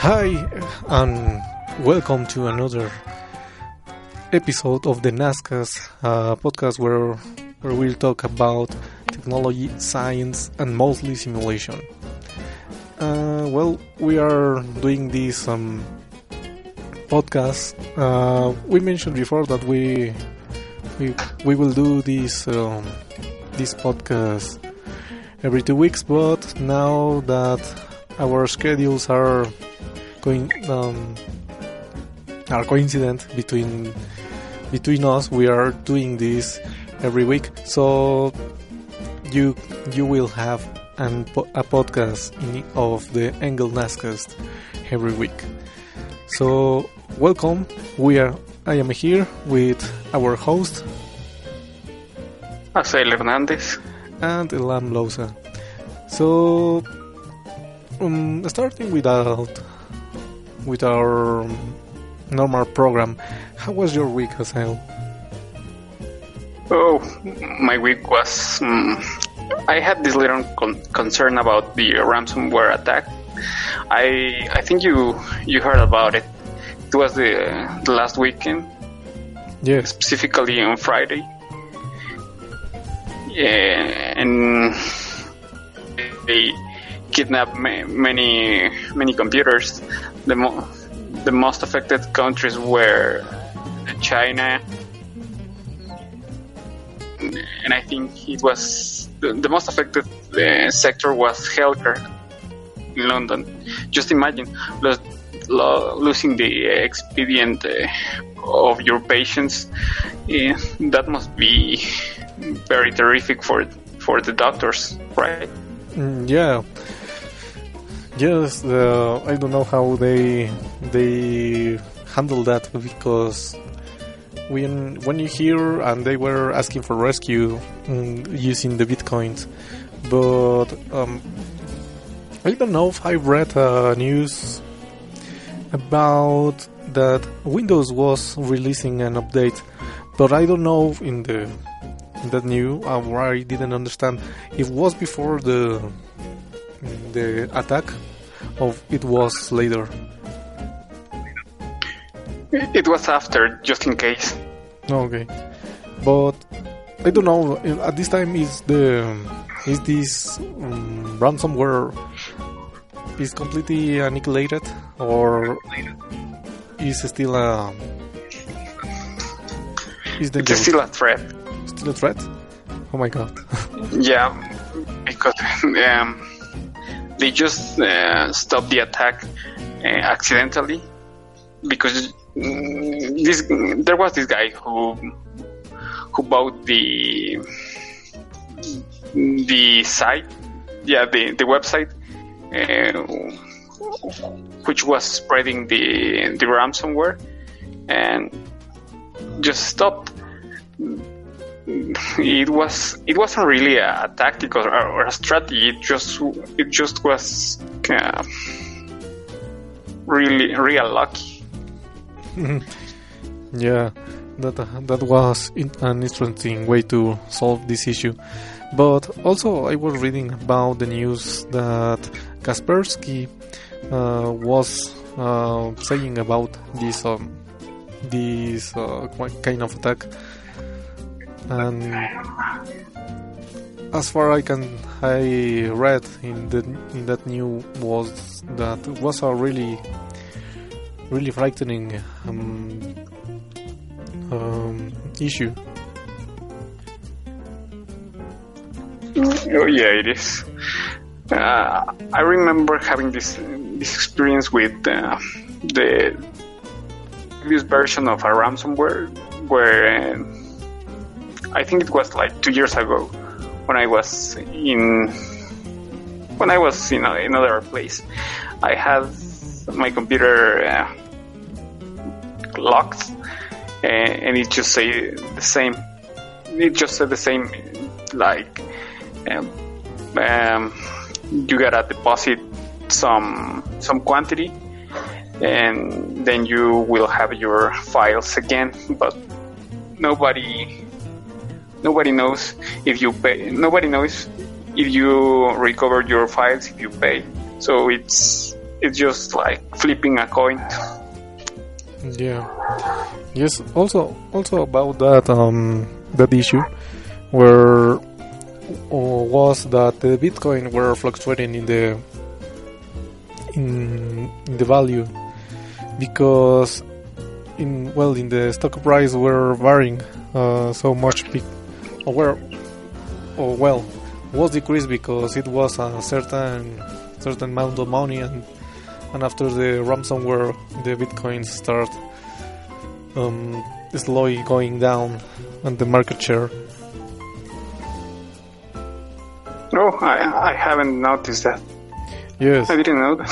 Hi, and welcome to another episode of the NASCAS podcast where we'll talk about technology, science, and mostly simulation. We are doing this podcast. We mentioned before that we will do this podcast every 2 weeks, but now that our schedules are coincident between us, we are doing this every week, so you will have a podcast of the Engel NASCast every week. So welcome. I am here with our host Axel Hernandez and Elam Losa. So starting with our normal program, how was your week, Hazel? Oh, my week was... I had this little concern about the ransomware attack. I think you heard about it. It was the last weekend. Yeah. Specifically on Friday. Yeah, and they kidnapped many computers. The most affected countries were China, and I think it was the most affected sector was healthcare in London. Just imagine losing the expedient of your patients. That must be very terrific for the doctors, right? Yeah. Yes, I don't know how they handle that, because when you hear and they were asking for rescue using the bitcoins, but I don't know if I read news about that Windows was releasing an update, but I don't know in that new or I didn't understand if it was before the attack, or it was later. It was after, just in case. Okay, but I don't know. At this time, is this ransomware is completely annihilated, or is still a? It's still a threat. Still a threat? Oh my god. Yeah, because they just stopped the attack accidentally, because there was this guy who bought the site, the website, which was spreading the ransomware, and just stopped. It wasn't really a tactic or a strategy. It just was really real lucky. Yeah, that was an interesting way to solve this issue. But also, I was reading about the news that Kaspersky was saying about this kind of attack. And as far I read in that news was that it was a really, really frightening issue. Oh yeah, it is. I remember having this experience with the previous version of a ransomware where. I think it was like 2 years ago when I was in another place. I had my computer locked, and it just said the same. It just said the same, like you gotta deposit some quantity, and then you will have your files again. But nobody knows if you pay. Nobody knows if you recover your files if you pay. So it's it's just like flipping a coin. Yeah. Yes. Also about that that issue, where was that the Bitcoin were fluctuating in the value, because in the stock price were varying so much. Was decreased because it was a certain amount of money, and after the ransomware, the Bitcoins start slowly going down, and the market share. Oh, I haven't noticed that. Yes, I didn't know that.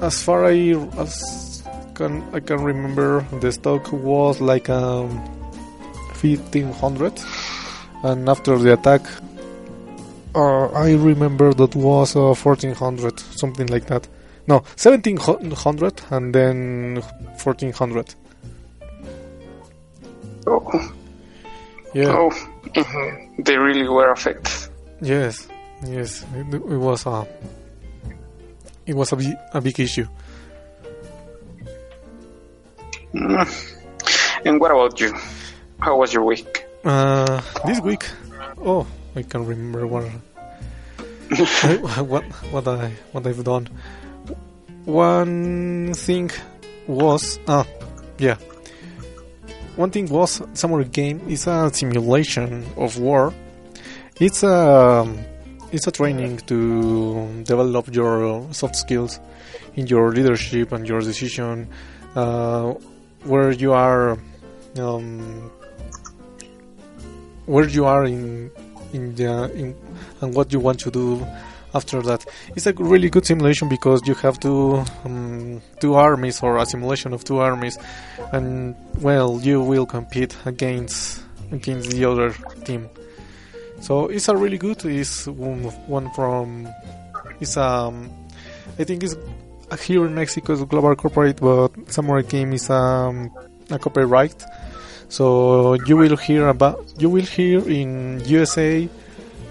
As far as I can remember, the stock was like 1,500, and after the attack, I remember that was 1,400, something like that. No, 1,700 and then 1,400. Oh. Yeah. Oh, they really were affected. Yes. It was a big issue. And what about you? How was your week? This week? Oh, I can remember what I've done. One thing was Summer Game is a simulation of war. It's a training to develop your soft skills in your leadership and your decision, where you are in and what you want to do after that. It's a really good simulation because you have two armies, or a simulation of two armies, and you will compete against the other team. So it's a really good. I think it's here in Mexico, it's a global corporate, but Samurai Game is a copyright. So you will hear in USA.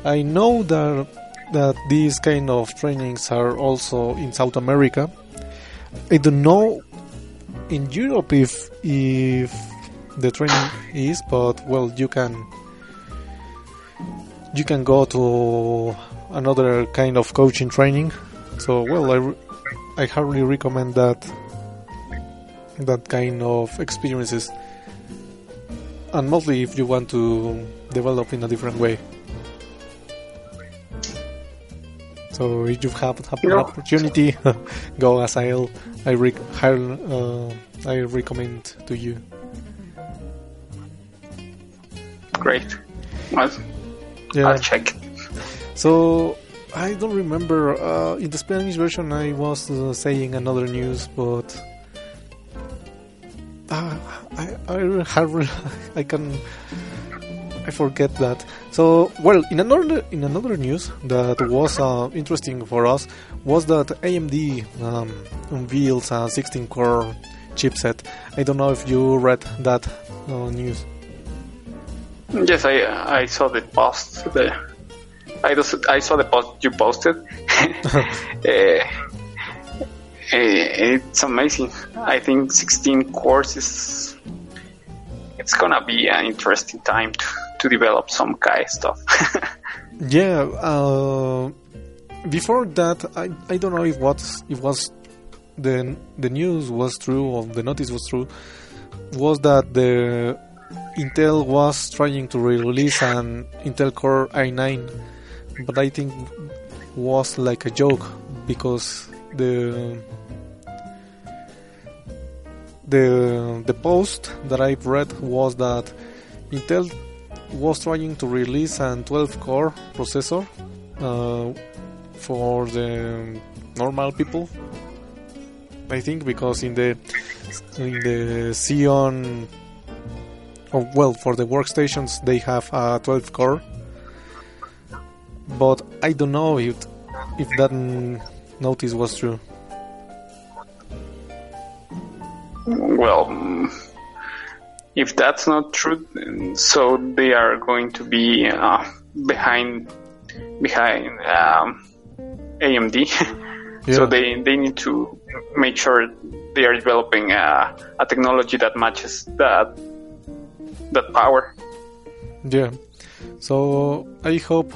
I know that these kind of trainings are also in South America. I don't know in Europe if the training is, but you can go to another kind of coaching training. So I hardly recommend that kind of experiences. And mostly if you want to develop in a different way. So if you have an opportunity, go as I recommend to you. Great. Well, yeah. I'll check. So I don't remember. In the Spanish version, I was saying another news, but I forget that. So, in another news that was interesting for us was that AMD unveils a 16-core chipset. I don't know if you read that news. Yes, I saw the post there. I saw the post you posted. It's amazing. I think 16 cores it's gonna be an interesting time to develop some kind of stuff. Yeah. Before that, I don't know if the news was true or the notice was true. Was that the Intel was trying to release an Intel Core i9, but I think was like a joke because the post that I've read was that Intel was trying to release a 12-core processor for the normal people, I think, because in the Xeon, for the workstations they have a 12-core, but I don't know if that notice was true. Well, if that's not true, so they are going to be behind AMD Yeah. So they need to make sure they are developing a technology that matches that power. Yeah. So I hope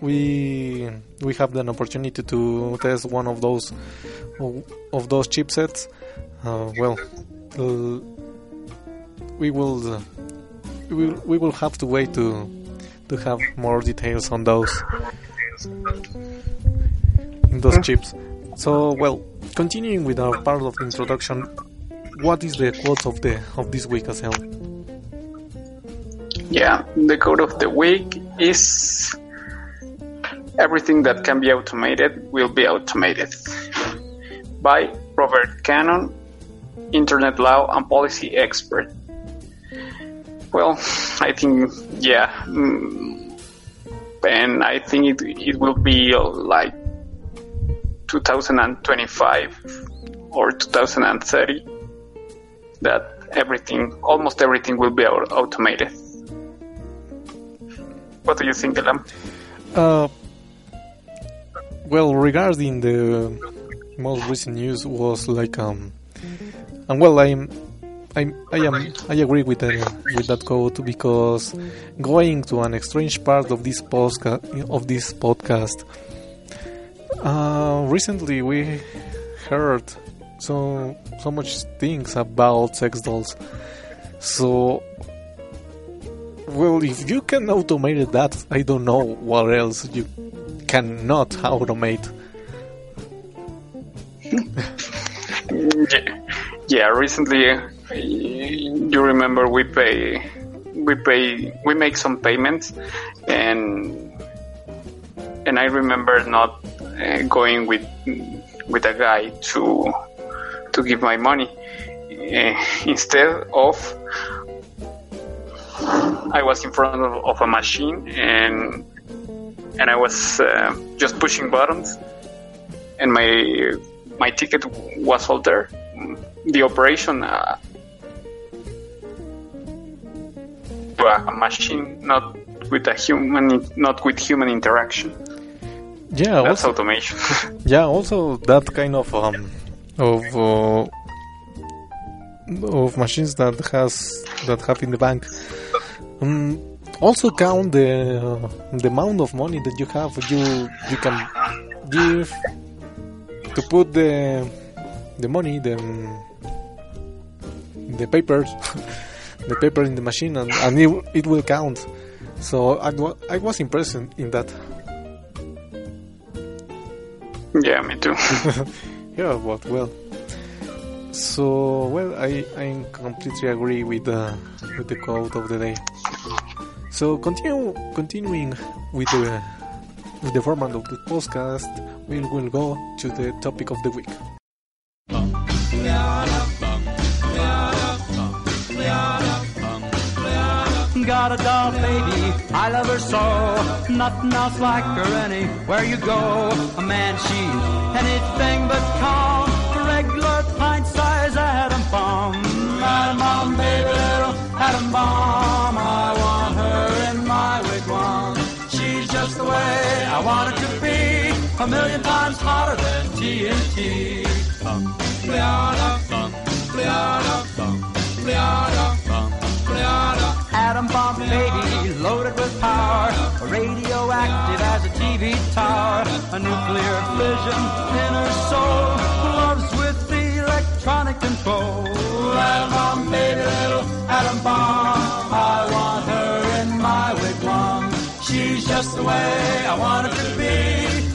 we have an opportunity to test one of those chipsets. We will have to wait to have more details on those chips. So, continuing with our part of the introduction, what is the quote of this week, Axel? Yeah, the quote of the week is: everything that can be automated will be automated. By Robert Cannon, Internet Law and Policy Expert. Well, I think, yeah, and I think it will be like 2025 or 2030 that almost everything will be automated. What do you think, Elam? Regarding the most recent news was like I agree with that quote, because going to an strange part of this podcast. Recently we heard so much things about sex dolls. So, if you can automate that, I don't know what else you cannot automate. Yeah, recently, you remember we make some payments, and I remember not going with a guy to give my money. Instead of, I was in front of a machine and I was just pushing buttons, and my ticket was all there. The operation a machine, not with human interaction. Yeah, that's also automation. Yeah, also that kind of machines that have in the bank. Also count the amount of money that you have. You can give to put the money, the paper in the machine, and it will count. So I was impressed in that. Yeah, me too. Yeah, but I completely agree with the quote of the day. So continuing with the format of the podcast, we will go to the topic of the week. Got a doll baby, I love her so. Nothing else like her anywhere you go. A man, she's anything but calm. A regular pint size atom bomb. Atom bomb, baby, little atom bomb. I want her in my wigwam. She's just the way I want her to be. A million times hotter than TNT. Bleada, bleada, bleada. Atom bomb baby, loaded with power, radioactive as a TV tower, a nuclear fission in her soul, loves with the electronic control. Atom bomb baby, little atom bomb, I want her in my wigwam. She's just the way I want her to be,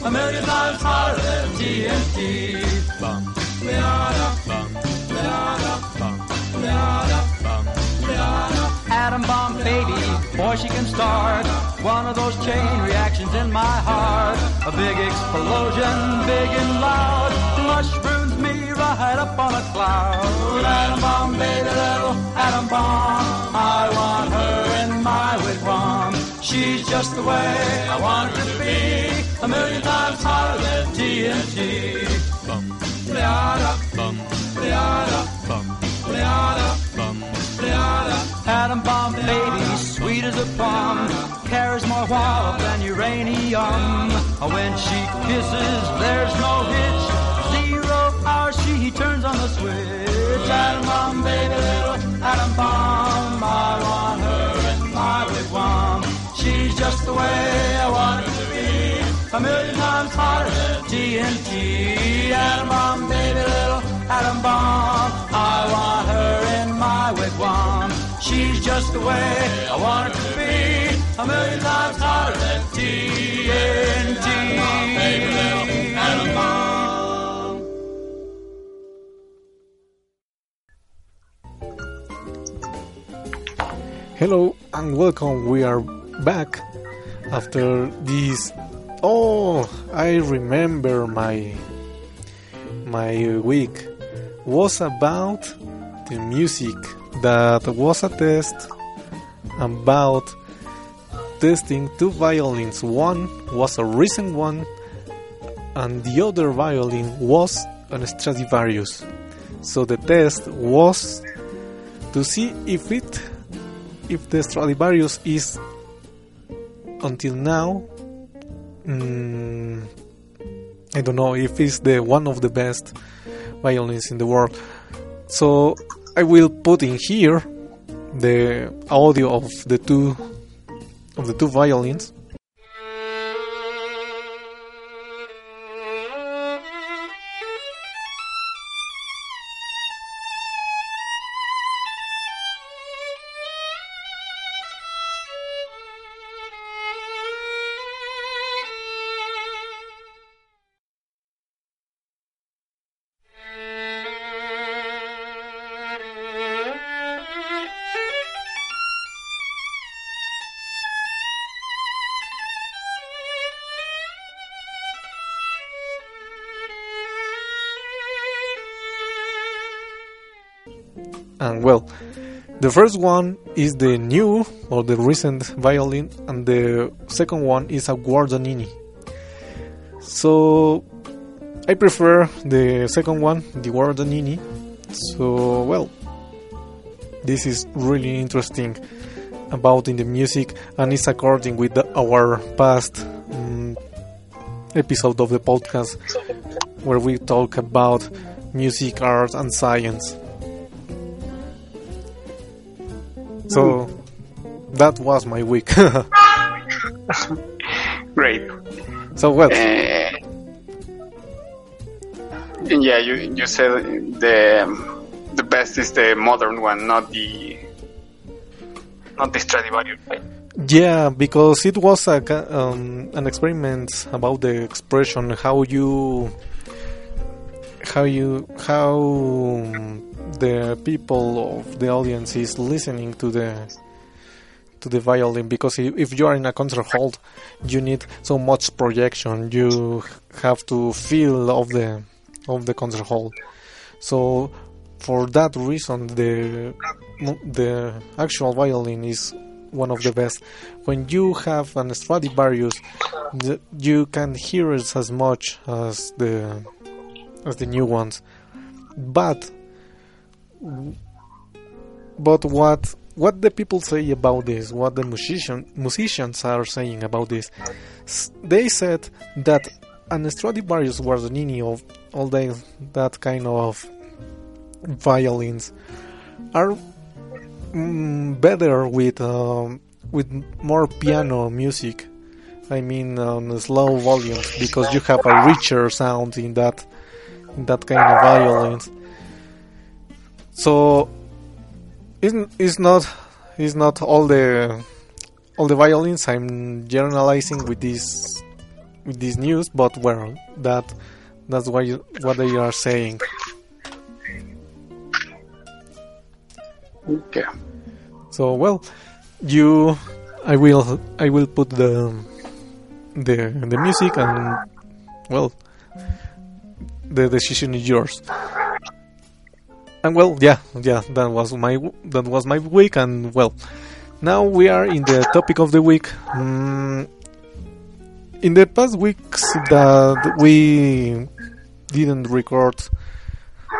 a million times hotter than TNT. Bum, bleada, bum, bleada, bum, bleada, bum, bleada. Atom bomb baby, boy she can start one of those chain reactions in my heart. A big explosion, big and loud, mushrooms me right up on a cloud. Atom bomb baby, little atom bomb, I want her in my wigwam. She's just the way I want her to be, a million times hotter than TNT. Bum, bleada, bum, bleada, bum, bleada, bum, bleada. Atom bomb, baby, sweet as a plum, carries more wallop than uranium. When she kisses, there's no hitch. 0 hours, she turns on the switch. Atom bomb, baby, little atom bomb, I want her in my wigwam. She's just the way I want her to be, a million times hotter than TNT. Atom bomb, baby, little atom bomb, I want her in my wigwam. She's just the way I want her to be, a million times hotter than TNT. Baby, little atom bomb. Hello and welcome. We are back after this. Oh, I remember my week was about the music. That was a test about testing two violins. One was a recent one, and the other violin was an Stradivarius. So the test was to see if the Stradivarius is until now. I don't know if it's the one of the best violins in the world. So I will put in here the audio of the two violins. And well, the first one is the new or the recent violin, and the second one is a Guardanini. So I prefer the second one, the Guardanini. So well, this is really interesting about in the music, and it's according with our past episode of the podcast where we talk about music, art and science. So that was my week. Great. So what? Yeah, you said the best is the modern one, not the Stradivarius, right? Yeah, because it was an experiment about the expression, how the people of the audience is listening to the violin, because if you are in a concert hall, you need so much projection. You have to feel of the concert hall. So for that reason, the actual violin is one of the best. When you have an Stradivarius, you can't hear it as much as the new ones, But what the people say about this, what the musicians are saying about this, they said that an Stradivarius Guardanini of all that kind of violins are better with more piano music. I mean, slow volumes, because you have a richer sound in that kind of violins. So it's not all the violins. I'm generalizing with this news, but well, that's what they are saying. Okay. So well, I will put the music, and well, the decision is yours. And well, yeah, that was my week, and well, now we are in the topic of the week. In the past weeks that we didn't record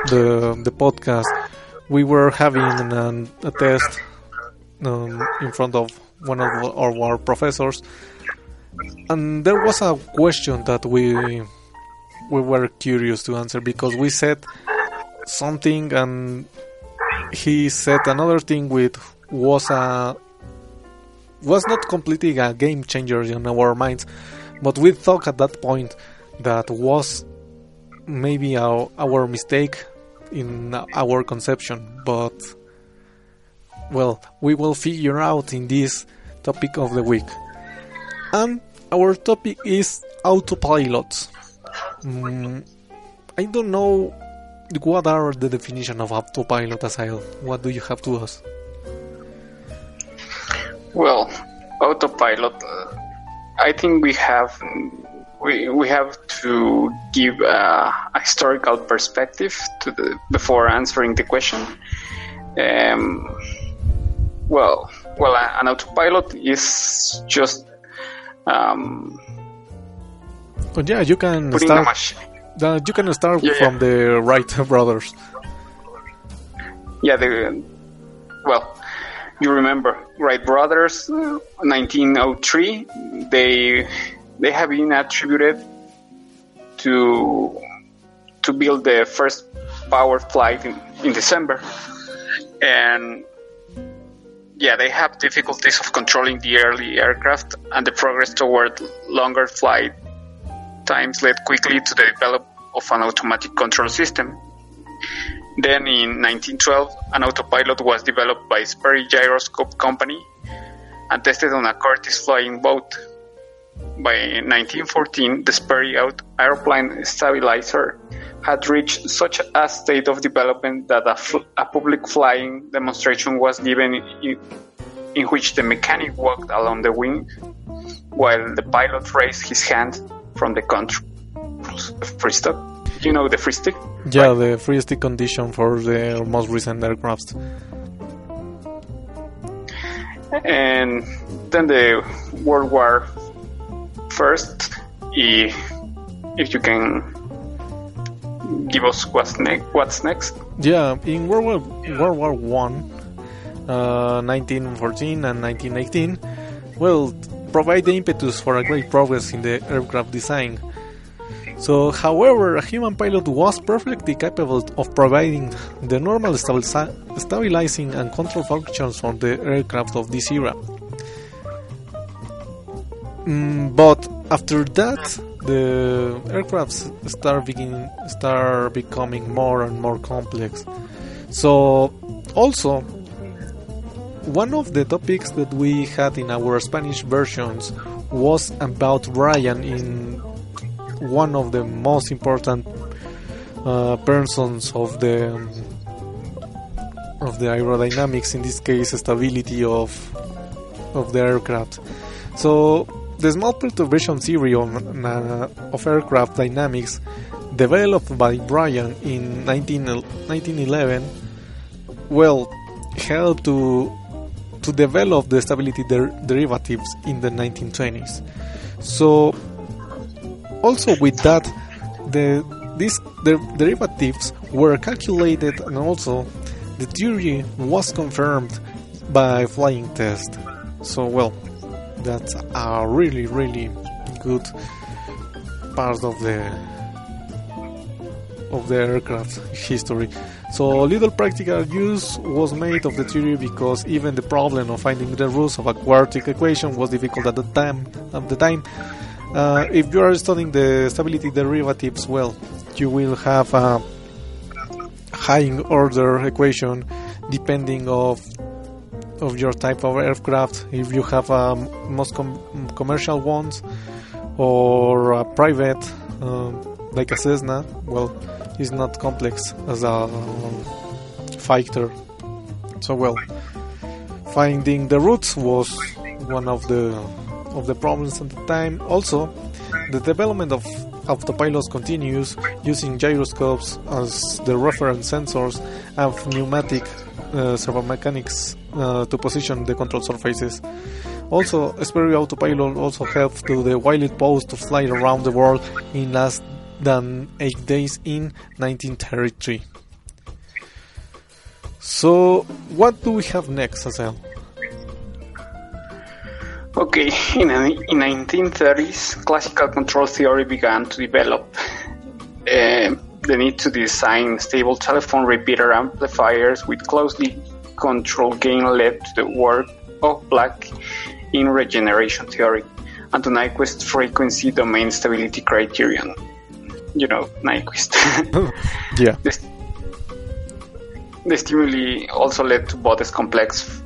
the podcast, we were having a test in front of one of our professors, and there was a question that we were curious to answer because we said something and he said another thing, which was not completely a game changer in our minds, but we thought at that point that was maybe our mistake in our conception. But well, we will figure out in this topic of the week. And our topic is autopilots. I don't know what are the definition of autopilot, Asael. What do you have to us? Well, autopilot. I think we have to give a historical perspective to before answering the question. Well, an autopilot is just. But yeah, you can start. You can start from the Wright brothers. Yeah, you remember Wright brothers, 1903. They have been attributed to build the first powered flight in December, and they have difficulties of controlling the early aircraft, and the progress toward longer flight times led quickly to the development of an automatic control system. Then in 1912, an autopilot was developed by Sperry Gyroscope Company and tested on a Curtiss flying boat. By 1914, the Sperry airplane stabilizer had reached such a state of development that a public flying demonstration was given in which the mechanic walked along the wing while the pilot raised his hand from the controls. Free stick. You know the free stick? Yeah, right? The free stick condition for the most recent aircraft. And then the World War First, if you can give us what's next. Yeah, in World War One, 1914 and 1918, provide the impetus for a great progress in the aircraft design. So, however, a human pilot was perfectly capable of providing the normal stabilizing and control functions for the aircraft of this era. But after that, the aircrafts start becoming more and more complex. So, also, one of the topics that we had in our Spanish versions was about Brian, in one of the most important persons of the aerodynamics, in this case, stability of the aircraft. So, the small perturbation theory of aircraft dynamics, developed by Brian in 1911, helped to develop the stability derivatives in the 1920s. So, also with that, these derivatives were calculated, and also the theory was confirmed by flying test. So, that's a really, really good part of the aircraft history. So little practical use was made of the theory, because even the problem of finding the roots of a quartic equation was difficult at the time. If you are studying the stability derivatives, you will have a high-order equation depending of your type of aircraft, if you have most commercial ones or a private like a Cessna, it's not complex as a fighter. So finding the roots was one of the problems at the time. Also, the development of autopilots continues, using gyroscopes as the reference sensors and pneumatic servomechanics to position the control surfaces. Also, Sperry autopilot also helped to the Wiley post to fly around the world in less than 8 days in 1933. So, what do we have next, Azel? Okay, in 1930s, classical control theory began to develop. The need to design stable telephone repeater amplifiers with closely controlled gain led to the work of Black in regeneration theory and the Nyquist frequency domain stability criterion. You know, Nyquist. Yeah. The stimuli also led to Bode's complex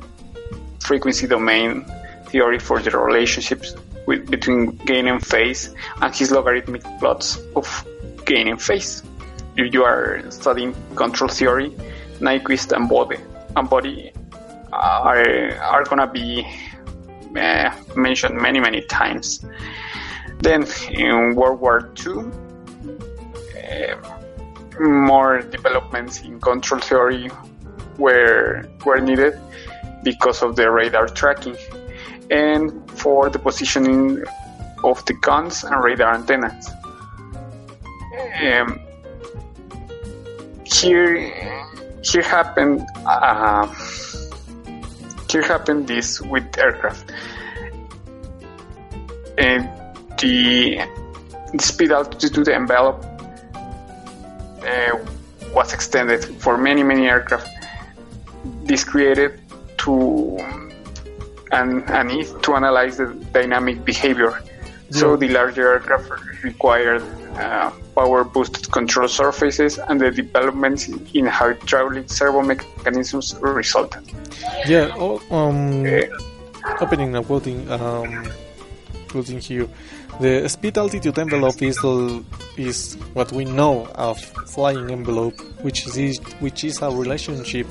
frequency domain theory for the relationships between gain and phase, and his logarithmic plots of gain and phase. If you are studying control theory, Nyquist and Bode are gonna be mentioned many times. Then in World War II, more developments in control theory were needed because of the radar tracking and for the positioning of the guns and radar antennas. Here happened this with aircraft. And the speed altitude envelope was extended for many aircraft. This created a need to analyze the dynamic behavior. So the larger aircraft required power-boosted control surfaces, and the developments in hydraulic servo mechanisms resulted. Yeah, opening and quoting here, the speed altitude envelope is what we know of flying envelope, which is a relationship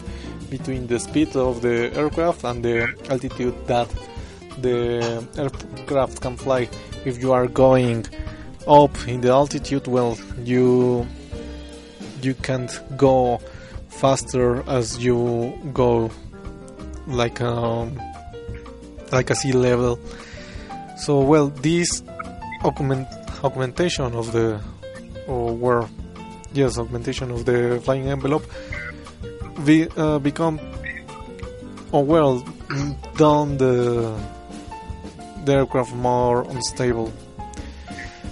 between the speed of the aircraft and the altitude that the aircraft can fly. If you are going up in the altitude, well, you can't go faster as you go like a sea level. So, well, this augmentation of the augmentation of the flying envelope, we become done the aircraft more unstable.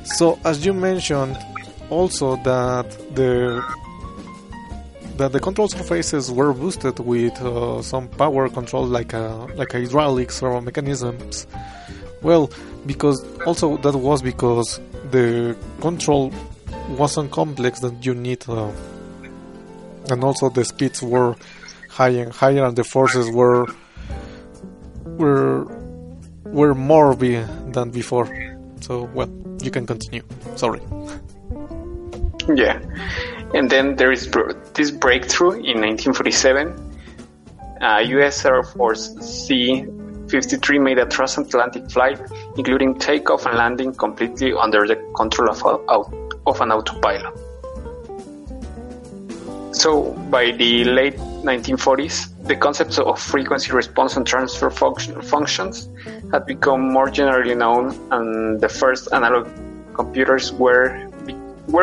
So, as you mentioned, also that the control surfaces were boosted with some power control, like a hydraulic servo mechanisms. Well, because the control wasn't complex that you need, and also the speeds were higher and higher, and the forces were more than before. So, well, you can continue. Sorry. Yeah. And then there is this breakthrough in 1947. U.S. Air Force C-53 made a transatlantic flight, including takeoff and landing completely under the control of an autopilot. So, by the late 1940s, the concepts of frequency response and transfer functions had become more generally known, and the first analog computers were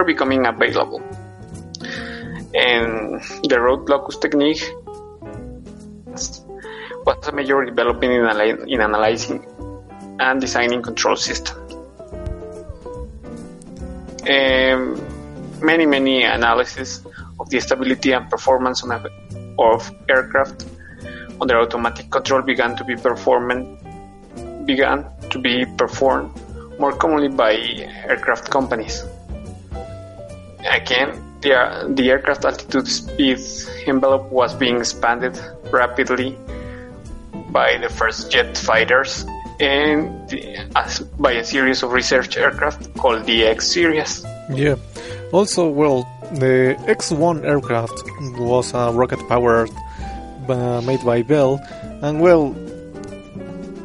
becoming available. And the road locus technique was a major development in analyzing and designing control systems. Many analyses of the stability and performance of aircraft under automatic control began to be performed more commonly by aircraft companies. Again, the aircraft altitude speed envelope was being expanded rapidly by the first jet fighters and by a series of research aircraft called the X series. Yeah. Also, well, the X-1 aircraft was a rocket-powered made by Bell, and well,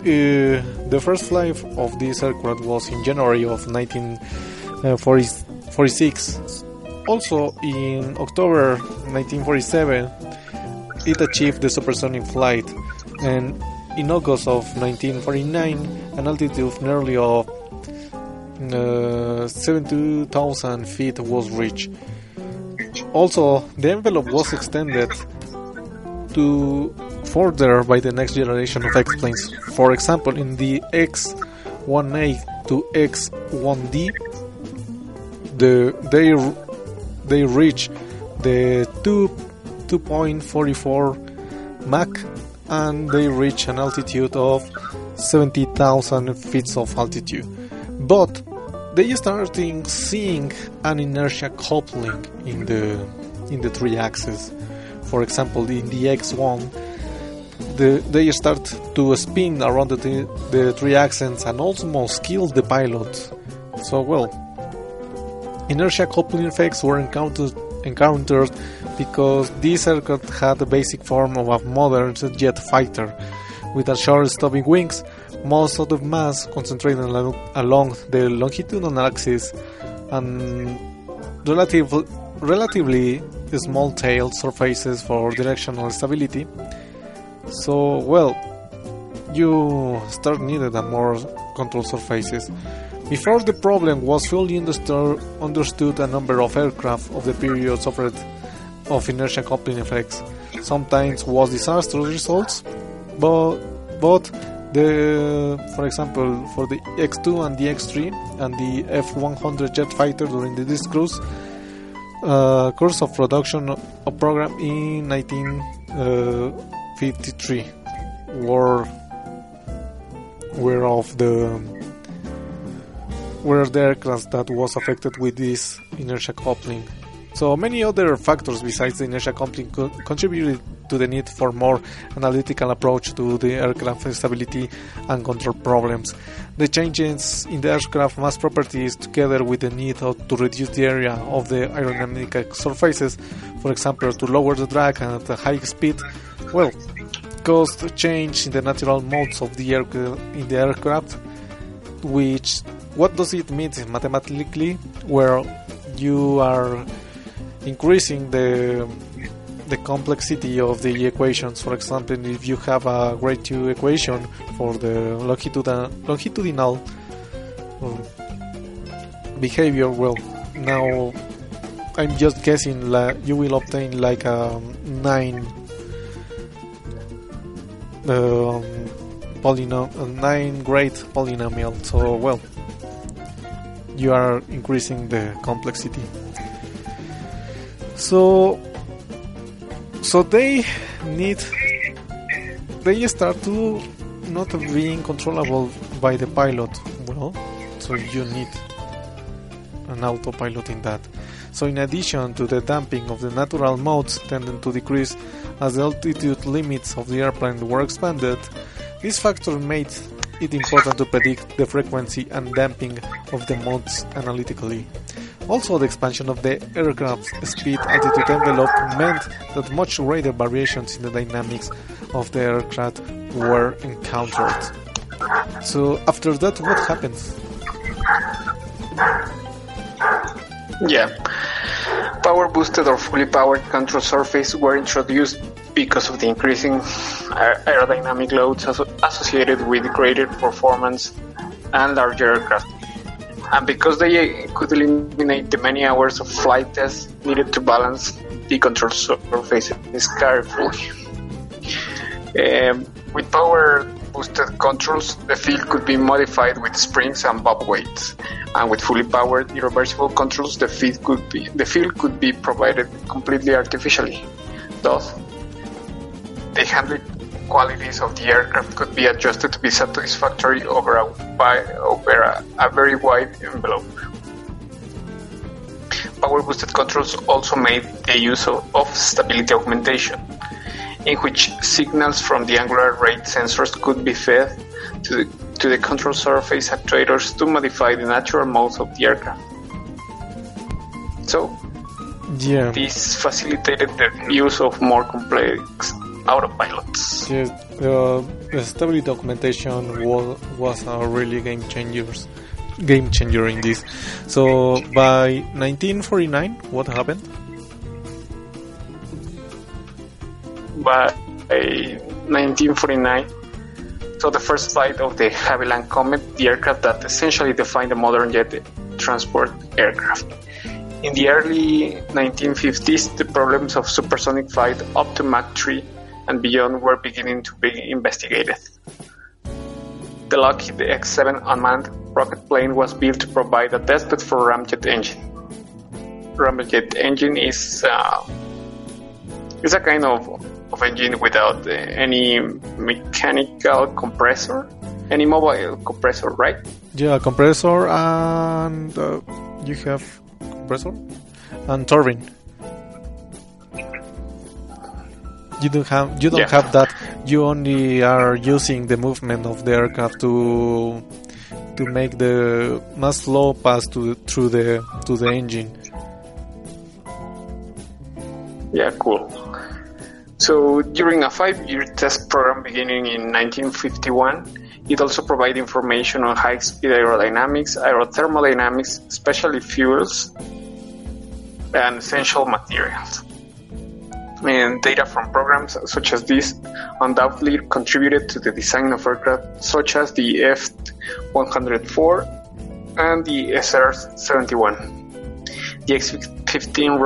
the first flight of this aircraft was in January of 1946. Also, in October 1947, it achieved the supersonic flight, and in August of 1949, an altitude of nearly 72,000 feet was reached. Also, the envelope was extended to further by the next generation of X-planes, for example in the X-1A to X-1D, they reach the 2.44 Mach, and they reach an altitude of 70,000 feet of altitude. But they started seeing an inertia coupling in the three axes. For example, in the X1, they start to spin around the three axes and almost kill the pilot. So, well, inertia coupling effects were encountered because this aircraft had the basic form of a modern jet fighter, with a short stopping wings, most of the mass concentrated along the longitudinal axis, and relatively small tail surfaces for directional stability. So, well, you start needed a more control surfaces. Before the problem was fully understood, a number of aircraft of the period suffered of inertia coupling effects. Sometimes was disastrous results, but for example, for the X2 and the X3 and the F-100 jet fighter during this course of production of program in 1953 were the aircraft that was affected with this inertia coupling. So many other factors besides the inertia coupling contributed to the need for more analytical approach to the aircraft stability and control problems. The changes in the aircraft mass properties, together with the need to reduce the area of the aerodynamic surfaces, for example to lower the drag at a high speed, well, caused change in the natural modes of the aircraft. Which, what does it mean mathematically? Well, you are increasing the complexity of the equations. For example, if you have a grade 2 equation for the longitudinal behavior, well, now I'm just guessing you will obtain like a 9 grade polynomial. So, well, you are increasing the complexity. So they start to not being controllable by the pilot. Well, so you need an autopilot in that. So in addition to the damping of the natural modes tending to decrease as the altitude limits of the airplane were expanded, this factor made it important to predict the frequency and damping of the modes analytically. Also, the expansion of the aircraft's speed-altitude envelope meant that much greater variations in the dynamics of the aircraft were encountered. So, after that, what happens? Yeah. Power-boosted or fully powered control surfaces were introduced because of the increasing aerodynamic loads associated with greater performance and larger aircraft. And because they could eliminate the many hours of flight tests needed to balance the control surfaces carefully. With power-boosted controls, the field could be modified with springs and bob weights, and with fully powered irreversible controls, the field could be provided completely artificially. Thus, the handling qualities of the aircraft could be adjusted to be satisfactory over a very wide envelope. Power-boosted controls also made the use of stability augmentation, in which signals from the angular rate sensors could be fed to the control surface actuators to modify the natural modes of the aircraft. So, yeah, this facilitated the use of more complex autopilots. Yes, the stability augmentation was a really game changer in this. So by 1949, what happened? By 1949, so the first flight of the Havilland Comet, the aircraft that essentially defined the modern jet transport aircraft. In the early 1950s, the problems of supersonic flight up to Mach 3 and beyond were beginning to be investigated. The Lockheed X7 unmanned rocket plane was built to provide a testbed for ramjet engine. Ramjet engine is a kind of engine without any mechanical compressor, any mobile compressor, right? Yeah, compressor and you have compressor and turbine. You don't have that. You only are using the movement of the aircraft to make the mass flow pass through the engine. Yeah, cool. So during a 5-year test program beginning in 1951, it also provided information on high-speed aerodynamics, aerothermal dynamics, especially fuels, and essential materials. And data from programs such as this undoubtedly contributed to the design of aircraft such as the F-104 and the SR-71. The X-15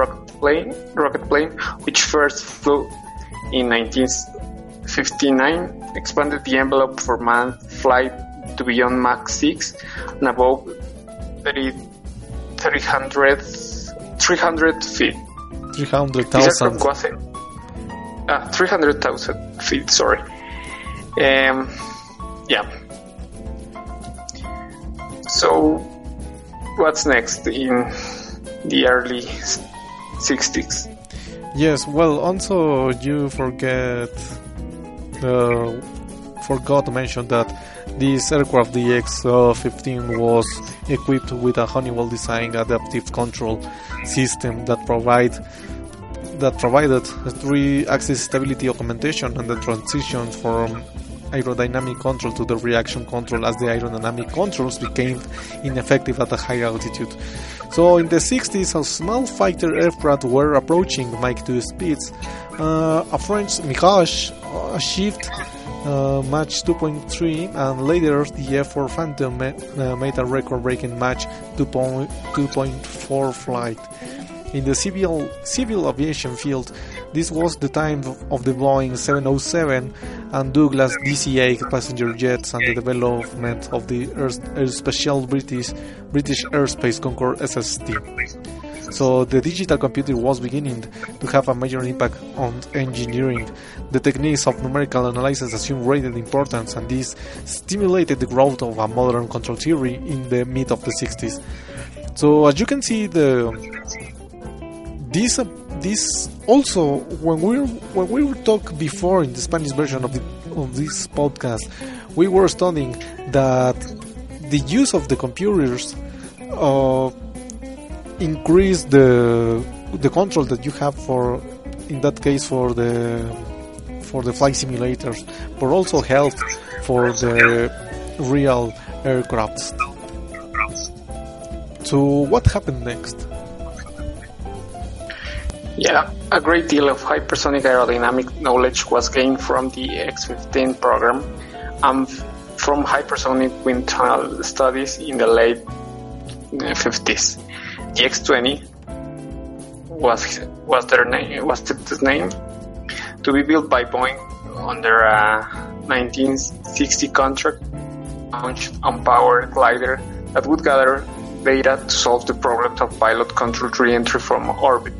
rocket plane, which first flew in 1959, expanded the envelope for manned flight to beyond Mach 6 and above 300 feet. 300,000 feet, sorry. Yeah. So, what's next in the early 60s? Yes, well, also you forgot to mention that this aircraft, the X-15, was equipped with a Honeywell design adaptive control system that provided 3-axis stability augmentation and the transition from aerodynamic control to the reaction control as the aerodynamic controls became ineffective at a high altitude. So in the 60s, a small fighter aircraft were approaching Mach 2 speeds. A French Mirage achieved match 2.3, and later the F4 Phantom made a record-breaking match 2.4 flight. In the civil aviation field, this was the time of the Boeing 707 and Douglas DC-8 passenger jets and the development of the special British Aerospace Concorde SST. So the digital computer was beginning to have a major impact on engineering. The techniques of numerical analysis assumed greater importance, and this stimulated the growth of a modern control theory in the mid of the 60s. So as you can see, this also when we talked before in the Spanish version of this podcast, we were studying that the use of the computers increased the control that you have for the flight simulators, but also helped for the real aircrafts. So what happened next? Yeah, a great deal of hypersonic aerodynamic knowledge was gained from the X-15 program and from hypersonic wind tunnel studies in the late 50s. The X-20 was its name, to be built by Boeing under a 1960 contract, launched on powered glider that would gather data to solve the problems of pilot controlled re-entry from orbit.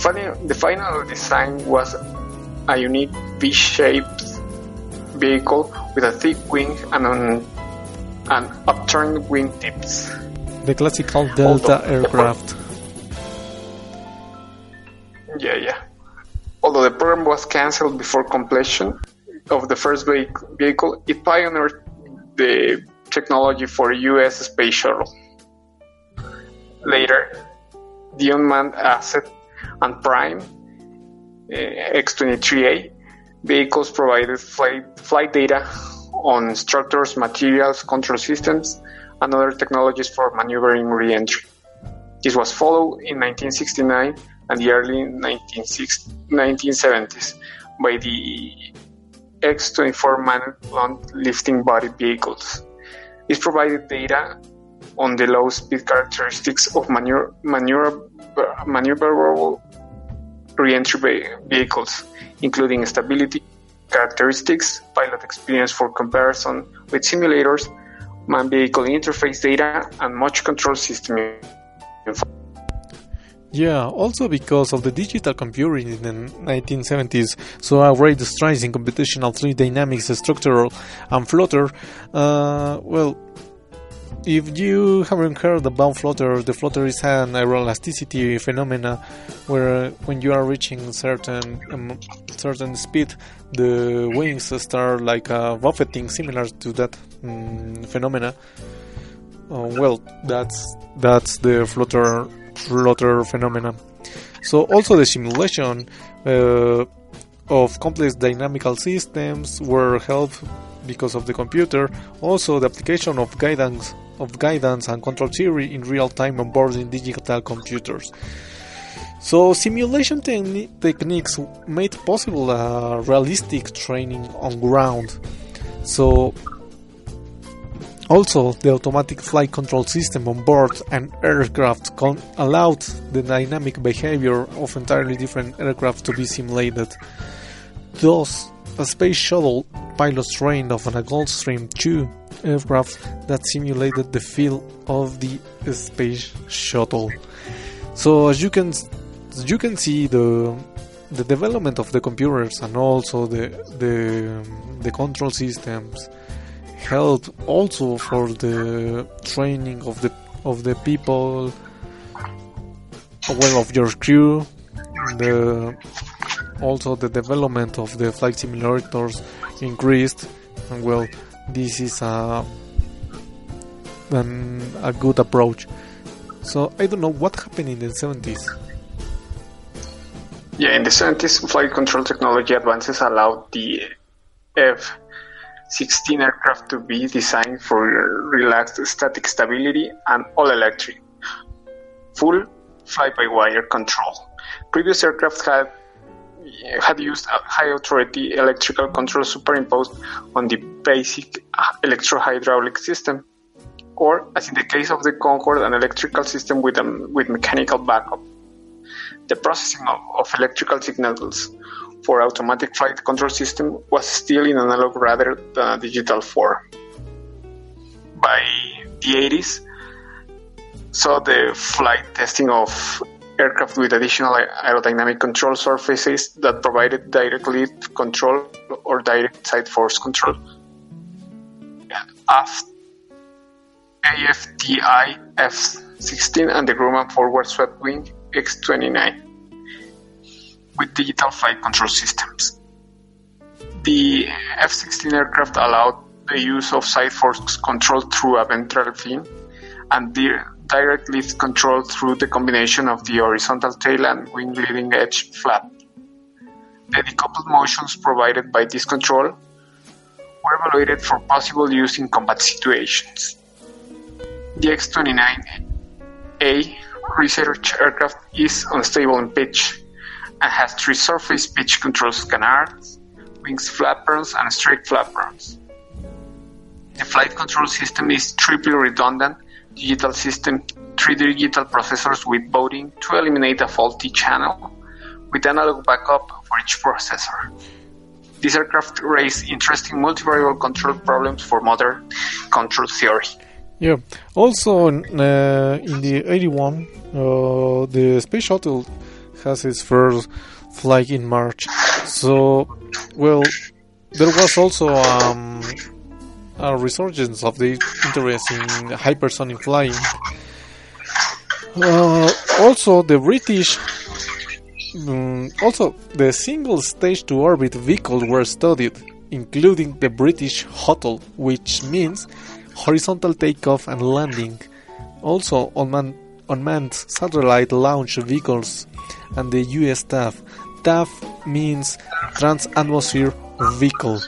The final design was a unique V-shaped vehicle with a thick wing and an upturned wingtips. The classical Delta aircraft. Yeah. Although the program was cancelled before completion of the first vehicle, it pioneered the technology for U.S. space shuttle. Later, the unmanned asset and prime X-23A vehicles provided flight data on structures, materials, control systems, and other technologies for maneuvering re-entry. This was followed in 1969 and the early 1970s by the X-24 manned blunt lifting body vehicles. This provided data on the low-speed characteristics of maneuverable re-entry vehicles, including stability characteristics, pilot experience for comparison with simulators, man-vehicle interface data, and much control system info. Yeah, also because of the digital computing in the 1970s saw a great strides in computational fluid dynamics, structural, and flutter. If you haven't heard about flutter, the flutter is an aeroelasticity phenomena where when you are reaching certain speed, the wings start like buffeting, similar to that phenomena. That's the flutter phenomena. So also the simulation of complex dynamical systems were helped because of the computer. Also the application of guidance and control theory in real time on board in digital computers. So simulation techniques made possible a realistic training on ground. So also the automatic flight control system on board an aircraft allowed the dynamic behavior of entirely different aircraft to be simulated. Thus, a space shuttle pilot trained off on a Gulfstream 2 aircraft that simulated the feel of the space shuttle. So as you can see, the development of the computers and also the control systems help also for the training of the people, of your crew, also the development of the flight simulators increased, and this is a good approach. So I don't know what happened in the 70s. Yeah, in the 70s, flight control technology advances allowed the F-16 aircraft to be designed for relaxed static stability and all-electric, full fly-by-wire control. Previous aircraft had used a high authority electrical control superimposed on the basic electro-hydraulic system, or, as in the case of the Concorde, an electrical system with mechanical backup. The processing of electrical signals for automatic flight control system was still in analog rather than a digital form. By the 80s, saw the flight testing of aircraft with additional aerodynamic control surfaces that provided direct lift control or direct side force control. AFTI F-16 and the Grumman Forward Swept Wing X-29 with digital flight control systems. The F-16 aircraft allowed the use of side force control through a ventral fin and direct lift control through the combination of the horizontal tail and wing leading edge flap. The decoupled motions provided by this control were evaluated for possible use in combat situations. The X-29A research aircraft is unstable in pitch and has three surface pitch control canards, wings flaperons, and straight flaperons. The flight control system is triply redundant digital system, three digital processors with voting to eliminate a faulty channel with analog backup for each processor. These aircraft raise interesting multivariable control problems for modern control theory. Yeah. Also, in the 81, the space shuttle has its first flight in March. So, there was also a resurgence of the interest in hypersonic flying. Also, the British, the single stage to orbit vehicles were studied, including the British HOTOL, which means horizontal takeoff and landing. Also, unmanned satellite launch vehicles and the US TAV. TAV means trans-atmosphere vehicle.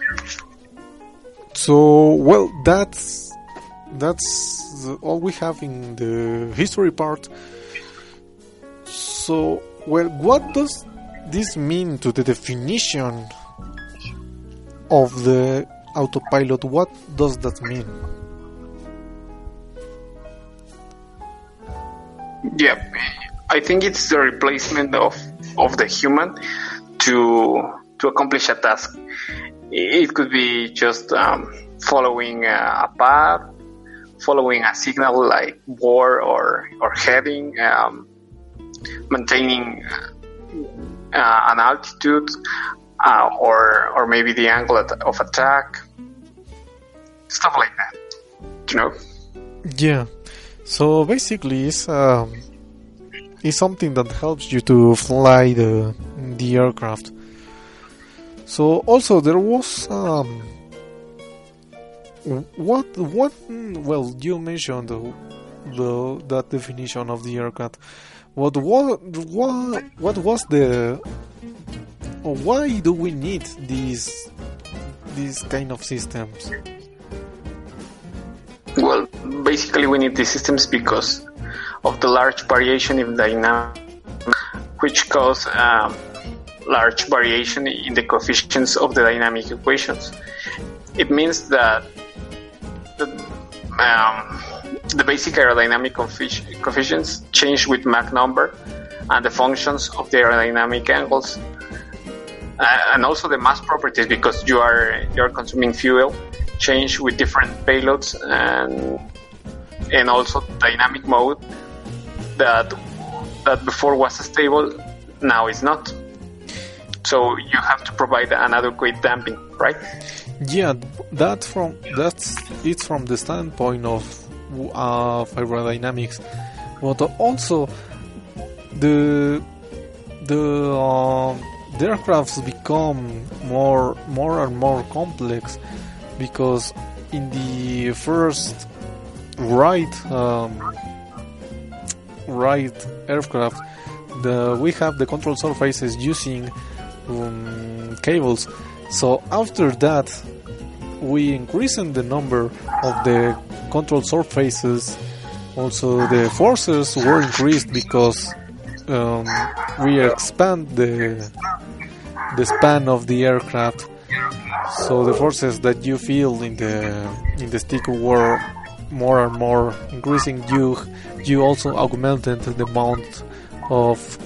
So, that's all we have in the history part. So, what does this mean to the definition of the autopilot? What does that mean? Yeah, I think it's the replacement of of the human to accomplish a task. It could be just following a path, following a signal like VOR or heading, maintaining an altitude, or maybe the angle of attack, stuff like that, you know? Yeah. So basically, it's something that helps you to fly the aircraft. So also there was well, you mentioned that definition of the aircraft. What was the? Why do we need these kind of systems? Well, basically we need these systems because of the large variation in dynamics, which cause large variation in the coefficients of the dynamic equations. It means that the basic aerodynamic coefficients change with Mach number and the functions of the aerodynamic angles, and also the mass properties, because you are consuming fuel, change with different payloads, and also dynamic mode that before was stable, now is not. So you have to provide an adequate damping, right? Yeah, it's from the standpoint of aerodynamics, but also the aircrafts become more and more complex, because in the first right aircraft, we have the control surfaces using cables. So after that, we increasing the number of the control surfaces. Also, the forces were increased because we expand the span of the aircraft. So the forces that you feel in the stick were more and more increasing. You also augmented the amount of,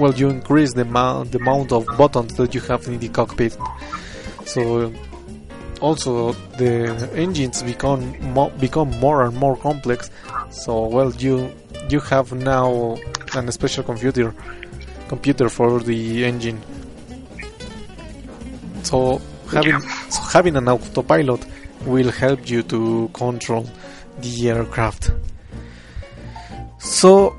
well, you increase the amount of buttons that you have in the cockpit. So also the engines become more and more complex. So, well, you have now an special computer for the engine. So having an autopilot will help you to control the aircraft. So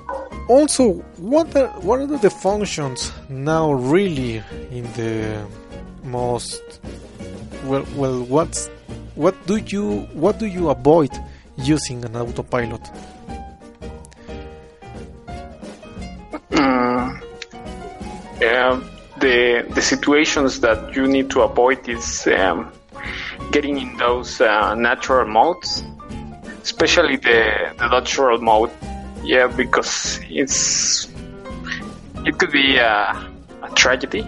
also, what are the functions now really in the most, well, what do you avoid using an autopilot? The situations that you need to avoid is getting in those natural modes, especially the natural mode. Yeah, because it could be a tragedy.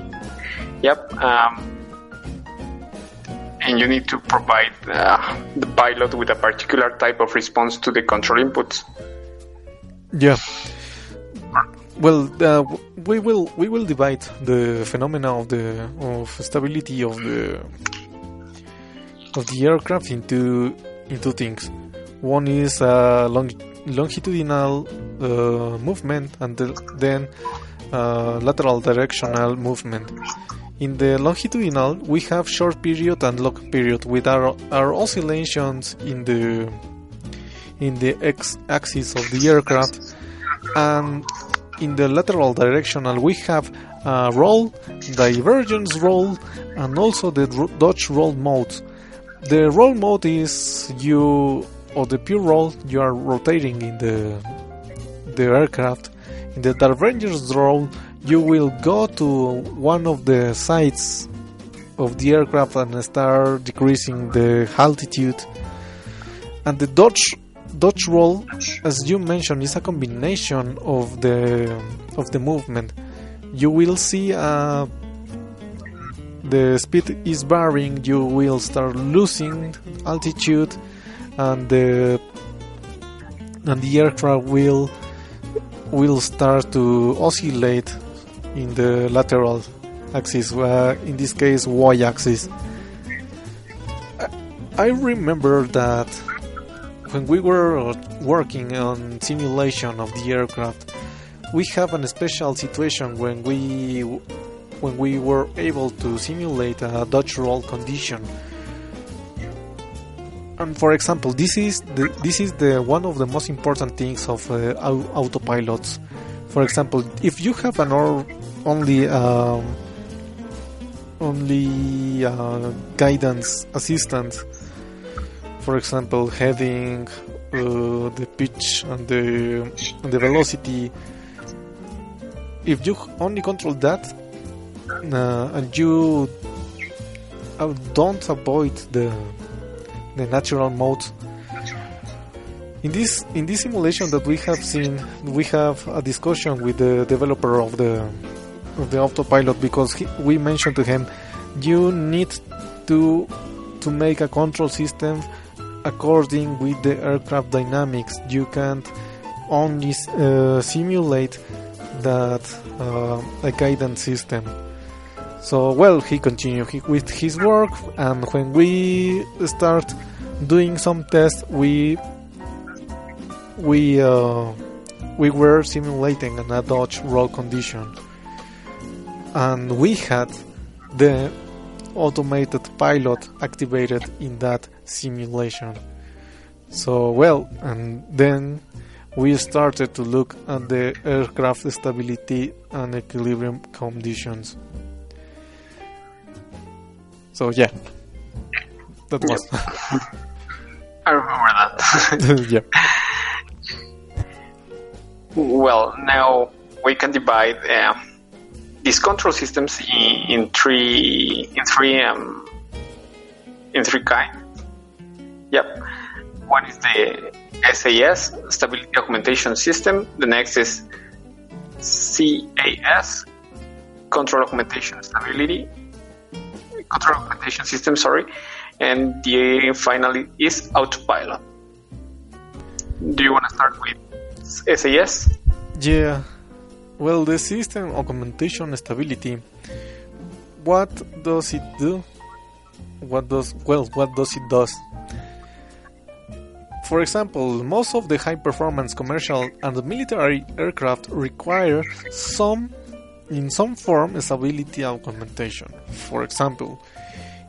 Yep. And you need to provide the pilot with a particular type of response to the control inputs. Yeah. Well, we will divide the phenomena of stability of the aircraft into things. One is longitudinal movement, and then lateral directional movement. In the longitudinal, we have short period and long period, with our oscillations in the x axis of the aircraft. And in the lateral directional, we have roll, divergence roll, and also the Dodge roll mode. The roll mode is the pure roll, you are rotating in the aircraft. In the divergence roll, you will go to one of the sides of the aircraft and start decreasing the altitude. And the Dodge roll, as you mentioned, is a combination of the movement. You will see the speed is varying. You will start losing altitude, and the aircraft will start to oscillate in the lateral axis, in this case y-axis. I remember that when we were working on simulation of the aircraft, we have a special situation when we were able to simulate a Dutch roll condition. And for example, this is the one of the most important things of autopilots. For example, if you have an only guidance assistance, for example, heading, the pitch and the velocity. If you only control that and you don't avoid the natural mode. In this simulation that we have seen, we have a discussion with the developer of the autopilot, because we mentioned to him, you need to make a control system according with the aircraft dynamics. You can't only simulate that a guidance system. So, well, he continued with his work, and when we start doing some tests, we were simulating a Dutch roll condition, and we had the automated pilot activated in that simulation. So, well, and then we started to look at the aircraft stability and equilibrium conditions. So yeah, that was. I remember that. Yeah. Well, now we can divide these control systems in three kinds. Yep. One is the SAS, Stability Augmentation System. The next is CAS, Control Augmentation System, and the finally is Autopilot. Do you want to start with SAS? Yeah. Well, the System Augmentation Stability, what does it do? What does it do? For example, most of the high-performance commercial and military aircraft require in some form stability augmentation. For example,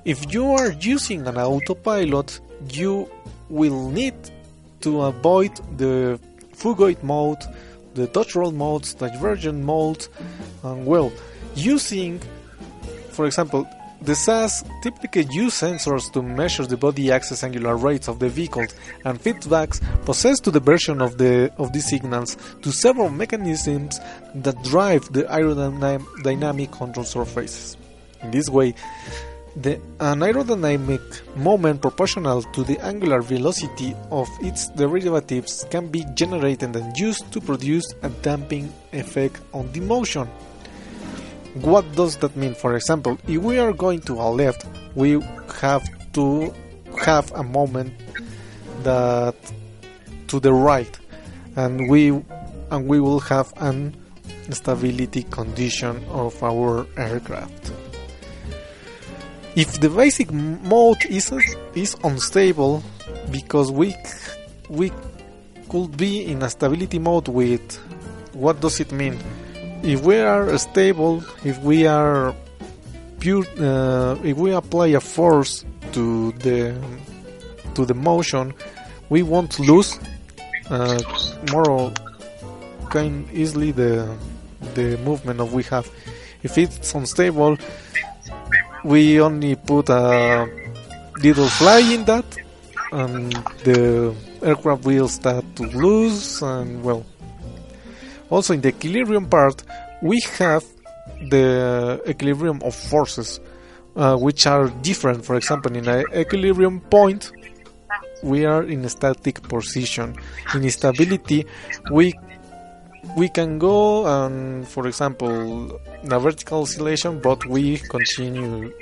if you are using an autopilot, you will need to avoid the fugoid mode, the Dutch roll modes, divergent modes, and well, using, for example, the SAS typically use sensors to measure the body axis angular rates of the vehicles and feedbacks possessed to the version of these signals to several mechanisms that drive the aerodynamic control surfaces. In this way, an aerodynamic moment proportional to the angular velocity of its derivatives can be generated and used to produce a damping effect on the motion. What does that mean? For example, if we are going to a left, we have to have a moment that to the right, and we will have an stability condition of our aircraft. If the basic mode is unstable, because we could be in a stability mode with, what does it mean? If we are stable, if we apply a force to the motion, we won't lose more or kind easily the movement that we have. If it's unstable, we only put a little fly in that, and the aircraft will start to lose, and well. Also, in the equilibrium part, we have the equilibrium of forces, which are different. For example, in an equilibrium point, we are in a static position. In stability, we can go and, for example, in a vertical oscillation, but we continue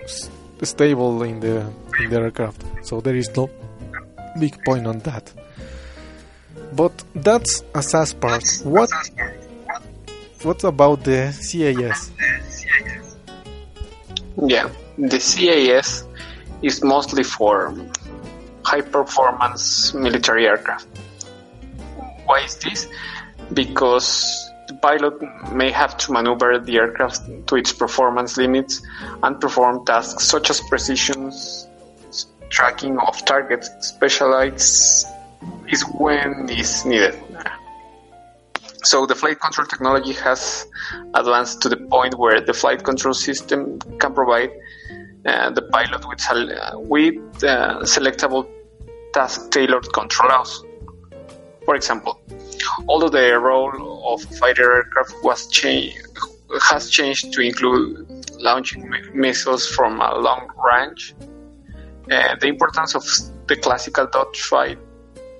stable in the aircraft. So there is no big point on that. But that's a SAS part. What What's about the CAS? Yeah, the CAS is mostly for high-performance military aircraft. Why is this? Because the pilot may have to maneuver the aircraft to its performance limits and perform tasks such as precision tracking of targets. Specialized is when is needed. So the flight control technology has advanced to the point where the flight control system can provide the pilot with selectable task-tailored control laws. For example, although the role of fighter aircraft has changed to include launching missiles from a long range, the importance of the classical dogfight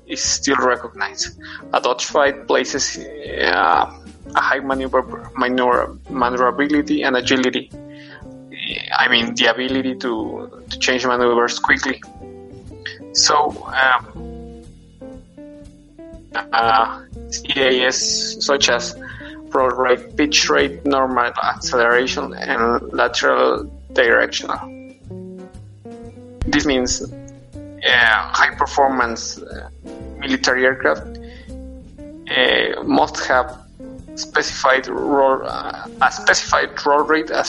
is still recognized. A dogfight places a high maneuverability and agility. I mean, the ability to change maneuvers quickly. So, CAS such as roll rate, pitch rate, normal acceleration, and lateral directional. This means high performance military aircraft must have a specified roll rate, a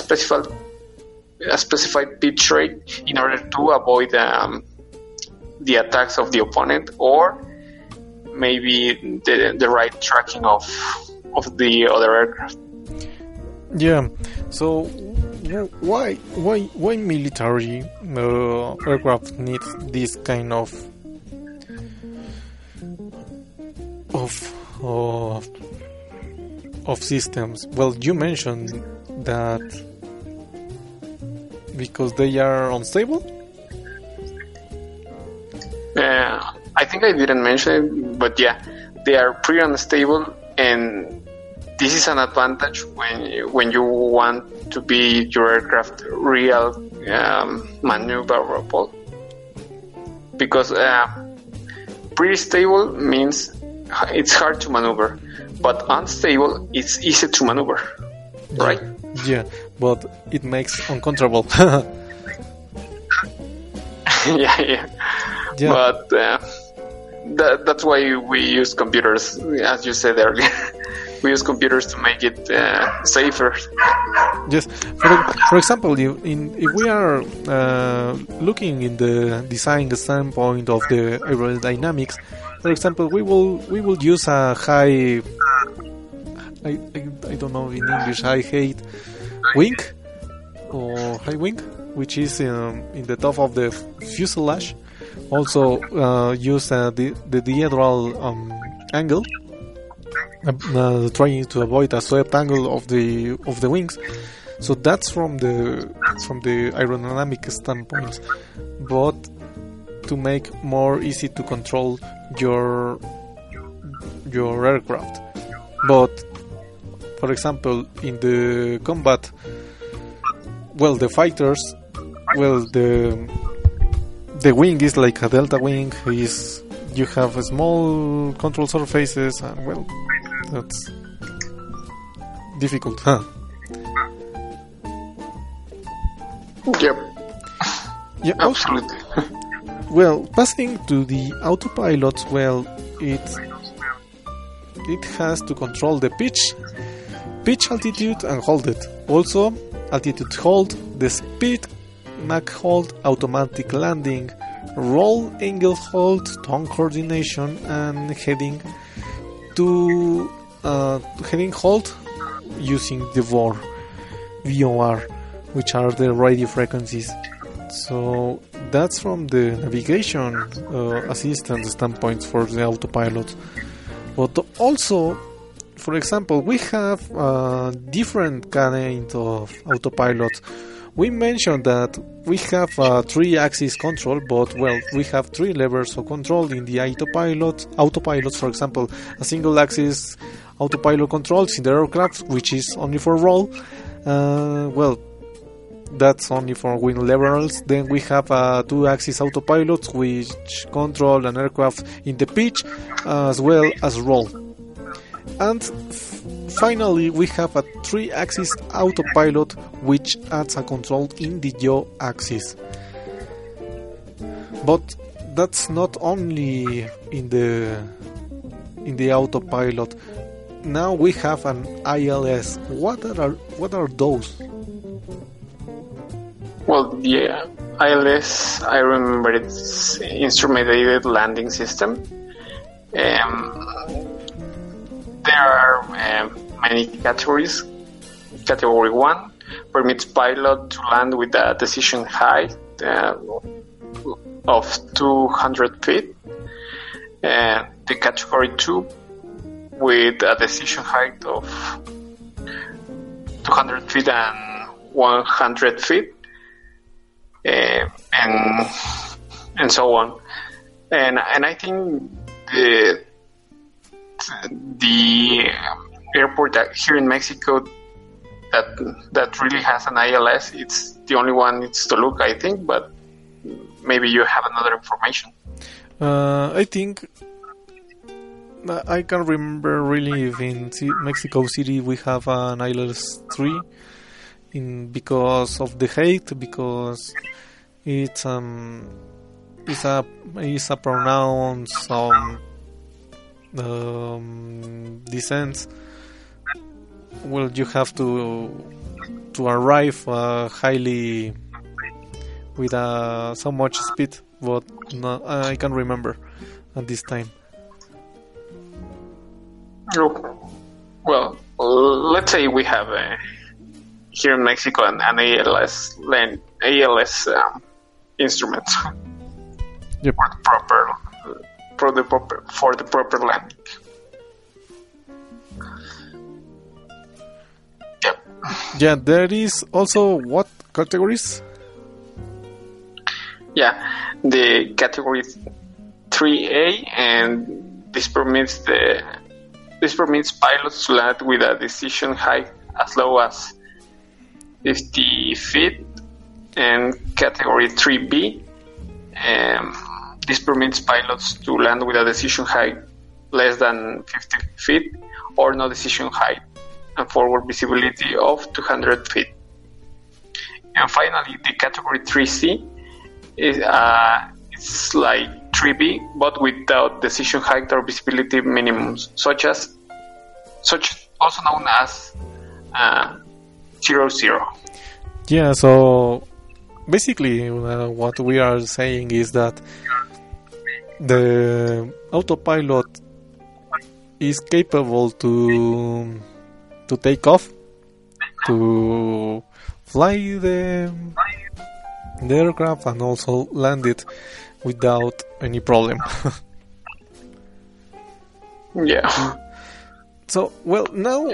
specified pitch rate in order to avoid the attacks of the opponent, or maybe the right tracking of the other aircraft. Yeah. So why military aircraft needs this kind of systems? Well, you mentioned that because they are unstable. Yeah. I think I didn't mention it, but yeah, they are pretty unstable, and this is an advantage when you want to be your aircraft real maneuverable, because pretty stable means it's hard to maneuver, but unstable it's easy to maneuver, right? Yeah, but it makes uncomfortable. Yeah. But. That's why we use computers, as you said earlier. We use computers to make it safer. Yes. For example, if we are looking in the design standpoint of the aerodynamics, for example, we will use a high. I don't know in English. High wing, which is in the top of the fuselage. Also use the dihedral angle, trying to avoid a swept angle of the wings. So that's from the aerodynamic standpoint, but to make more easy to control your aircraft. But for example, in the combat, the wing is like a delta wing. You have small control surfaces, and well, that's difficult, huh? Yep. Yeah, absolutely. Well, passing to the autopilot, well, it has to control the pitch altitude, and hold it. Also, altitude hold, the speed, Mach hold, automatic landing, roll angle hold, tongue coordination, and heading hold using the VOR, which are the radio frequencies. So that's from the navigation assistance standpoint for the autopilot. But also, for example, we have different kinds of autopilot. We mentioned that we have a 3-axis control, but well, we have 3 levers of control in the autopilot. For example, a single-axis autopilot controls in the aircraft, which is only for roll. That's only for wing levels. Then we have a 2-axis autopilot, which control an aircraft in the pitch as well as roll. And Finally, we have a 3-axis autopilot which adds a control in the yaw axis. But that's not only in the autopilot. Now we have an ILS. What are those? Well, yeah, ILS, I remember it's Instrument-Aided Landing System. There are many categories. Category 1 permits pilot to land with a decision height of 200 feet. The Category 2 with a decision height of 200 feet and 100 feet. And so on, and I think the airport here in Mexico that really has an ILS, it's the only one. It's Toluca, I think, but maybe you have another information. I think I can't remember really if in Mexico City we have an ILS 3. Because of the height, because it's a pronoun some descent. Well, you have to arrive highly with so much speed, but no, I can't remember at this time. Well, let's say we have a. Here in Mexico, an ALS instrument. Yep. for the proper landing. Yep. Yeah, there is also what categories? Yeah, the category 3A, and this permits pilots to land with a decision height as low as 50 feet, and category 3B. This permits pilots to land with a decision height less than 50 feet or no decision height and forward visibility of 200 feet. And finally, the category 3C is it's like 3B but without decision height or visibility minimums, such also known as 0-0. Yeah, so basically what we are saying is that the autopilot is capable to take off, to fly the aircraft, and also land it without any problem. Yeah. So, well, now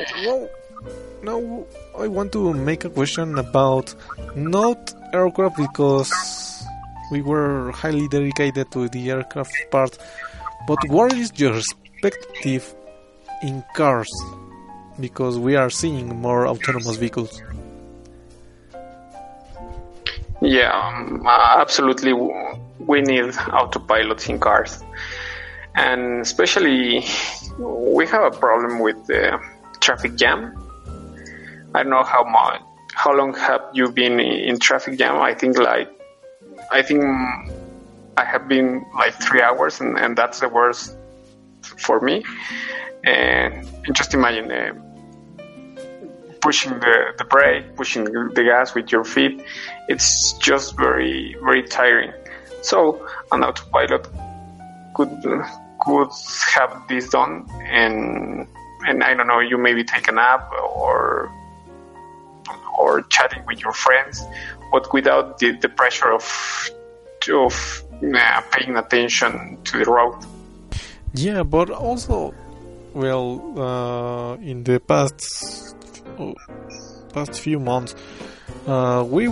I want to make a question about not aircraft, because we were highly dedicated to the aircraft part, but what is your perspective in cars? Because we are seeing more autonomous vehicles. Yeah, absolutely. We need autopilots in cars. And especially we have a problem with the traffic jam. I don't know how long have you been in traffic jam. I think I have been like 3 hours, and that's the worst for me. And just imagine pushing the brake, pushing the gas with your feet. It's just very, very tiring. So an autopilot could have this done, and I don't know, you maybe take a nap or chatting with your friends, but without the pressure of paying attention to the road. Yeah, but also, well, in the past few months, we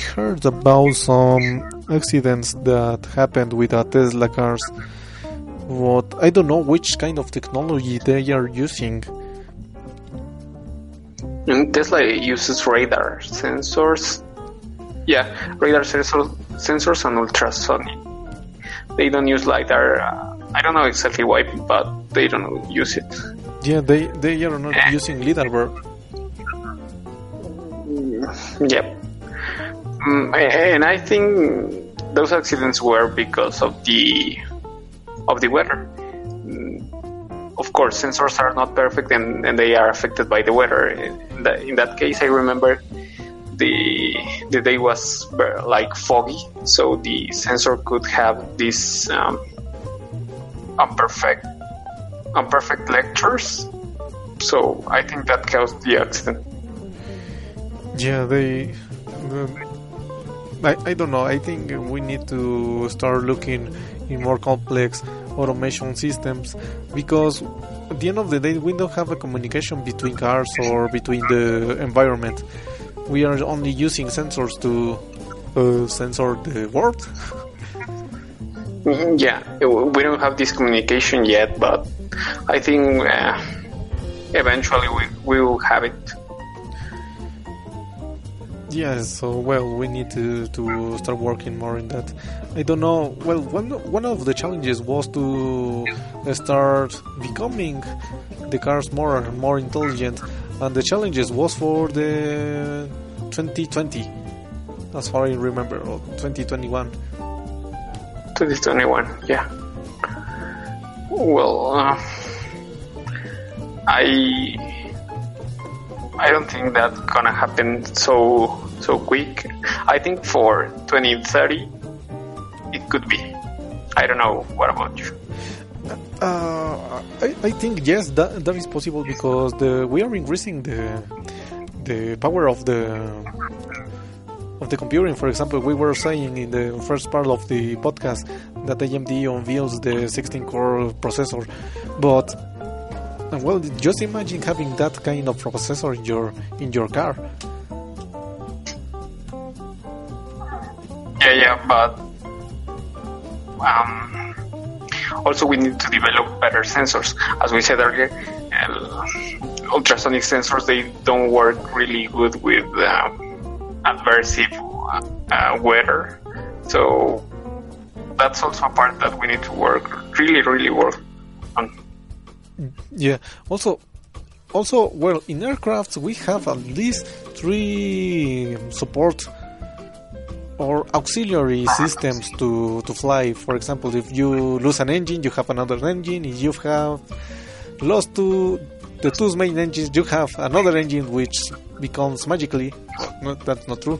heard about some accidents that happened with Tesla cars, but I don't know which kind of technology they are using. Tesla uses radar sensors. Yeah, radar sensors and ultrasonic. They don't use LiDAR I don't know exactly why, but they don't use it. Yeah, they are not using Lidarberg. Yep. And I think those accidents were because of the weather. Of course, sensors are not perfect, and they are affected by the weather. In that case, I remember the day was like foggy, so the sensor could have these imperfect lectures. So I think that caused the accident. Yeah, they. I don't know. I think we need to start looking in more complex automation systems, because at the end of the day, we don't have a communication between cars or between the environment. We are only using sensors to sensor the world. Yeah, we don't have this communication yet, but I think eventually we will have it. Yeah, so, well, we need to start working more in that. I don't know. Well, one of the challenges was to start becoming the cars more and more intelligent, and the challenges was for the 2020, as far as I remember, or 2021. 2021, yeah. Well, I don't think that's gonna happen so quick. I think for 2030 it could be. I don't know. What about you? I think yes, that is possible, because we are increasing the power of the computing. For example, we were saying in the first part of the podcast that AMD unveils the 16-core processor, but. Well, just imagine having that kind of processor in your car. Yeah, but also we need to develop better sensors. As we said earlier, ultrasonic sensors, they don't work really good with adversive weather. So that's also a part that we need to really work on. Yeah. Also, well, in aircrafts we have at least 3 support or auxiliary systems to fly. For example, if you lose an engine, you have another engine. If you have lost the two main engines, you have another engine which becomes magically. No, that's not true.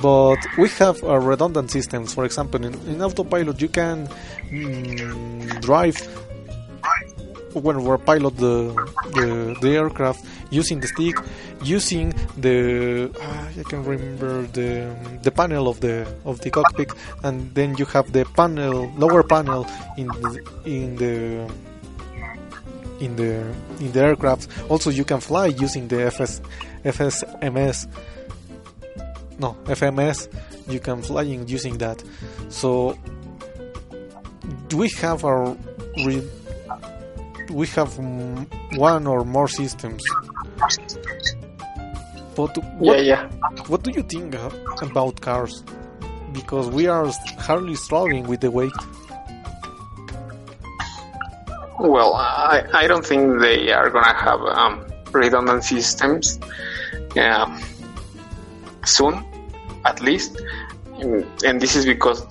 But we have redundant systems. For example, in autopilot, you can drive. When we pilot the aircraft using the stick, using the I can remember the panel of the cockpit, and then you have the panel lower panel in the aircraft. Also, you can fly using the FMS. You can fly using that. So we have our. We have one or more systems. But what do you think about cars? Because we are hardly struggling with the weight. Well, I don't think they are going to have redundant systems soon, at least. And this is because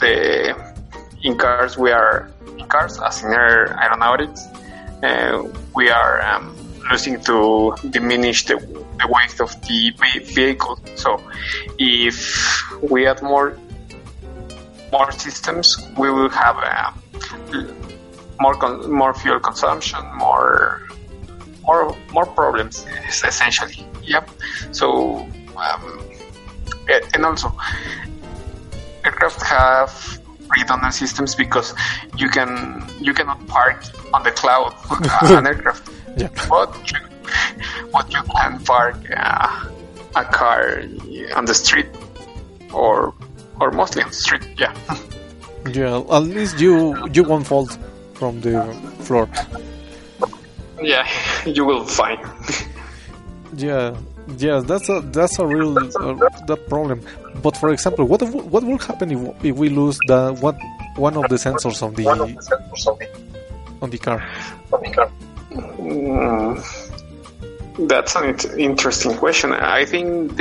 in cars, as in aeronautics, we are losing to diminish the weight of the vehicle. So if we add more systems, we will have more fuel consumption, more problems, essentially. Yep. So and also aircraft have redundant systems because you cannot park on the cloud an aircraft. Yeah. But you can park a car on the street or mostly on the street. Yeah. Yeah. At least you won't fall from the floor. Yeah, you will fine. Yeah. Yeah, that's a real that problem. But for example, what will happen if we lose that? What one of the sensors on the car. That's an interesting question. I think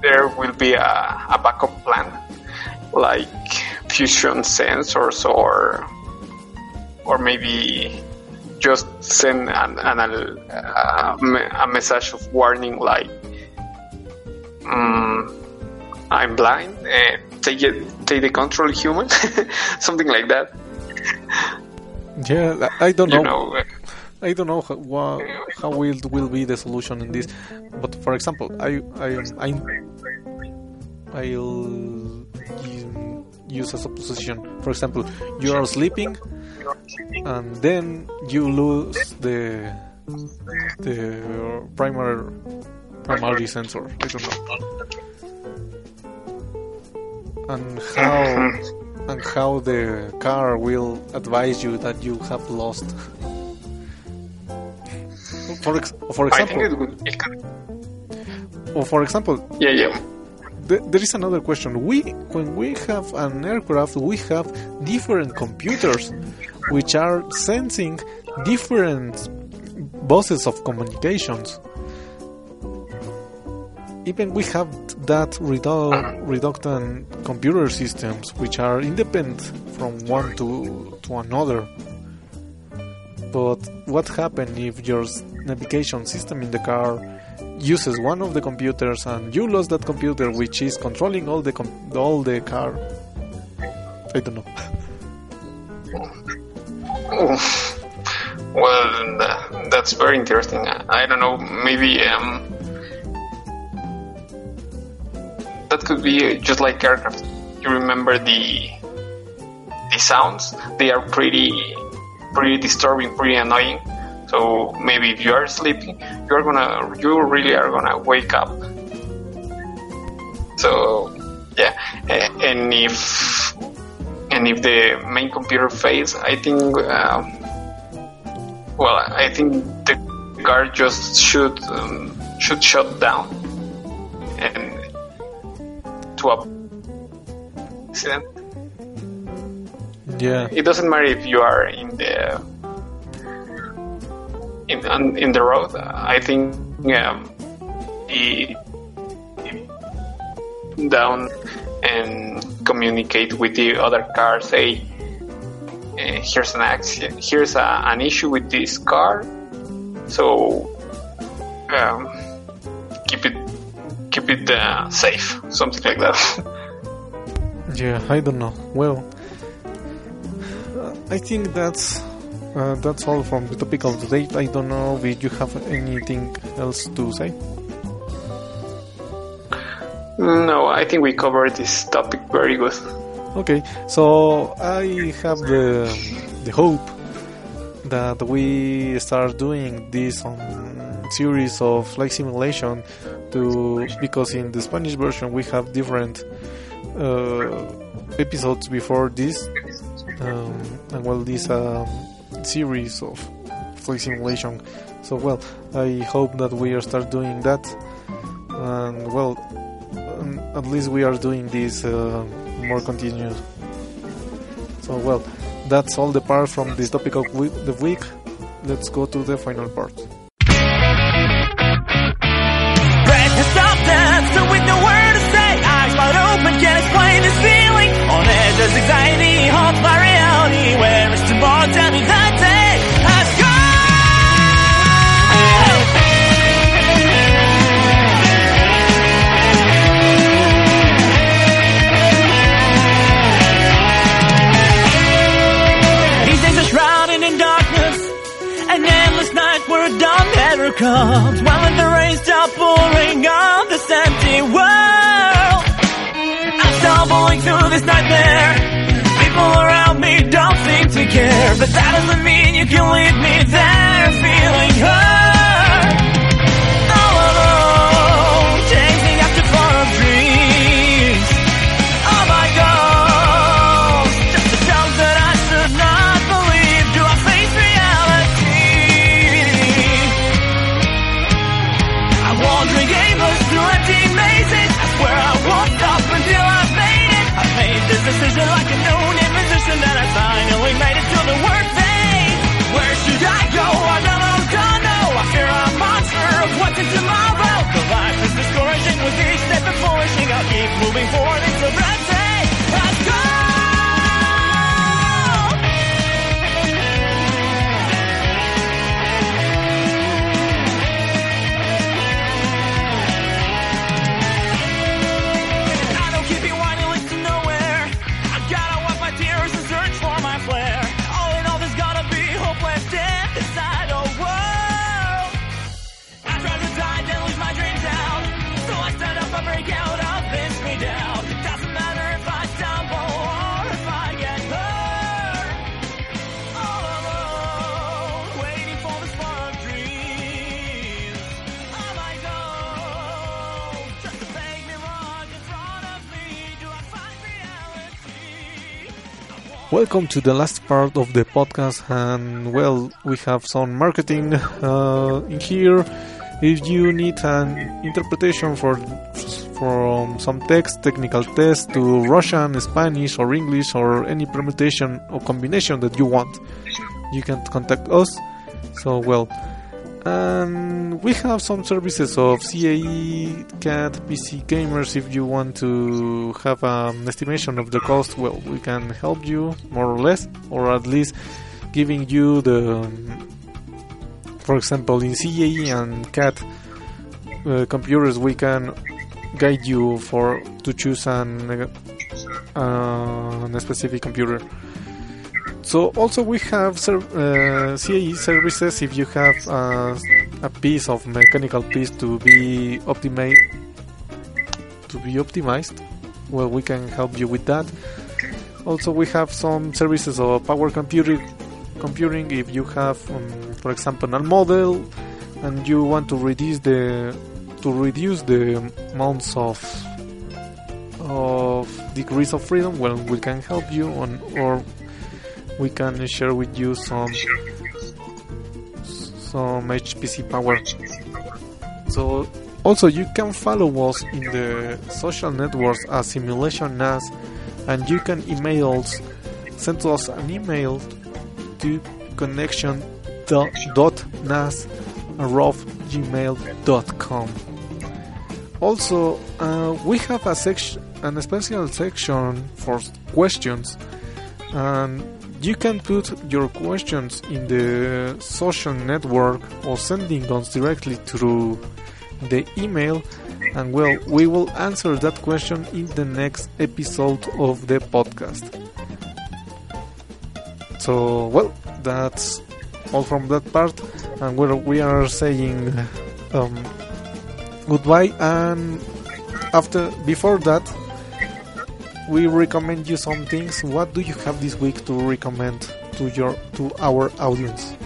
there will be a backup plan, like fusion sensors or maybe just send a message of warning like, I'm blind, take the control, human, something like that. Yeah, I don't know. I don't know how will be the solution in this. But for example, I'll use a supposition. For example, you are sleeping, and then you lose the primary sensor. I don't know. And how the car will advise you that you have lost. For example. Yeah. There is another question. When we have an aircraft, we have different computers, which are sensing different buses of communications. Even we have that redundant computer systems, which are independent from one to another. But what happens if your navigation system in the car uses one of the computers and you lose that computer, which is controlling all the car? I don't know. Well, that's very interesting. I don't know. Maybe that could be just like aircraft. You remember the sounds? They are pretty disturbing, pretty annoying. So maybe if you are sleeping, you really are gonna wake up. So yeah, and if the main computer fails, I think the car just should shut down and to a accident. Yeah. It doesn't matter if you are in the road. I think down and communicate with the other car. Say, here's an accident. Here's an issue with this car. So keep it safe. Something like that. Yeah, I don't know. Well, I think that's all from the topic of the day. I don't know if you have anything else to say. No, I think we covered this topic very good. Okay, so I have the hope that we start doing this series of flight simulation because in the Spanish version we have different episodes before this. And well, this series of flight simulation. So well, I hope that we are start doing that, and well, at least we are doing this more continuous. So well, that's all the part from this topic of the week. Let's go to the final part. Breakfast up, dance, so with no word to say, eyes wide open, can't explain this feeling. On edge as anxiety haunts my reality. Where is tomorrow? Tell me that day has gone. These days are shrouded in darkness, an endless night where dawn never comes. While in the rain stop pouring on this empty world, I'm stumbling through this nightmare. People around me don't seem to care, but that doesn't mean you can leave me there feeling hurt, all alone, chasing after foreign dreams. All my goals, just the sounds that I should not believe. Do I face reality? I'm wandering aimless through empty mazes. I swear I won't stop until Welcome to the last part of the podcast, and well, we have some marketing in here. If you need an interpretation from some text, technical test to Russian, Spanish or English or any permutation or combination that you want, you can contact us. So well, and we have some services of CAE, CAD, PC Gamers. If you want to have an estimation of the cost, well, we can help you more or less, or at least giving you the, for example, in CAE and CAD computers, we can guide you to choose a specific computer. So also we have CAE services if you have a piece of mechanical piece to be optimized. Well, we can help you with that. Also we have some services of power computing if you have, for example, a model and you want to reduce the amounts of degrees of freedom. Well, we can help you or we can share with you some HPC power. So also you can follow us in the social networks as Simulation NAS, and you can send us an email to connection.nas@gmail.com. Also we have a special section for questions, and you can put your questions in the social network or sending us directly through the email, and well, we will answer that question in the next episode of the podcast. So well, that's all from that part, and well, we are saying goodbye, and before that we recommend you some things. What do you have this week to recommend to our audience?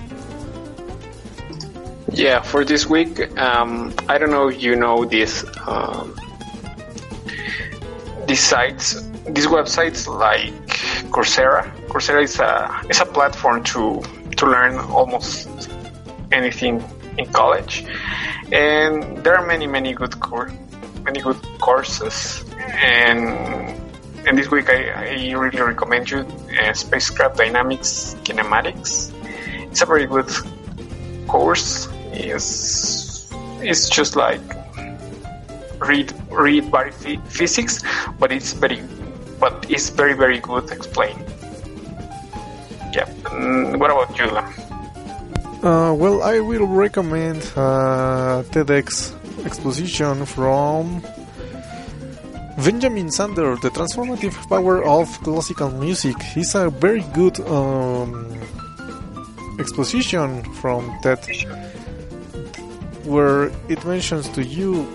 Yeah, for this week, I don't know if you know these websites like Coursera. Coursera is a platform to learn almost anything in college, and there are many good courses. And this week I really recommend you Spacecraft Dynamics Kinematics. It's a very good course. It's just like read body physics, but it's very, very good explained. Yeah. What about you, Lam? Well, I will recommend TEDx exposition from Benjamin Sander, The Transformative Power of Classical Music. It's a very good exposition from TED, where it mentions to you,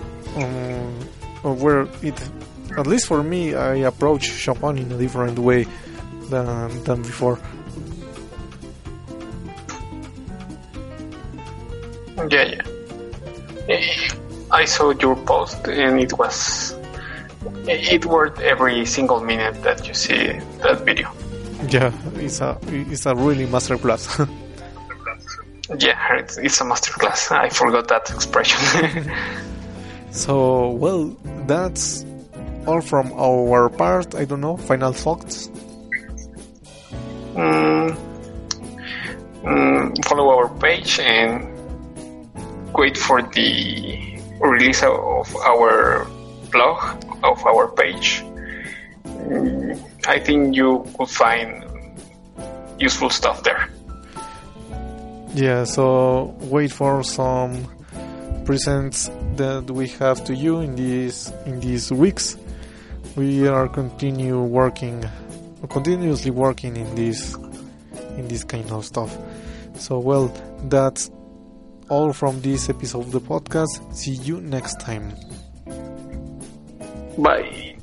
at least for me, I approach Chopin in a different way than before. Yeah. I saw your post, and it was... It's worth every single minute that you see that video. Yeah, it's a really masterclass. Yeah, it's a masterclass. I forgot that expression. So, well, that's all from our part. I don't know, final thoughts? Follow our page and wait for the release of our blog, of our page. I think you will find useful stuff there. Yeah, so wait for some presents that we have to you in these weeks. We are continuously working in this kind of stuff. So well, that's all from this episode of the podcast. See you next time. Bye.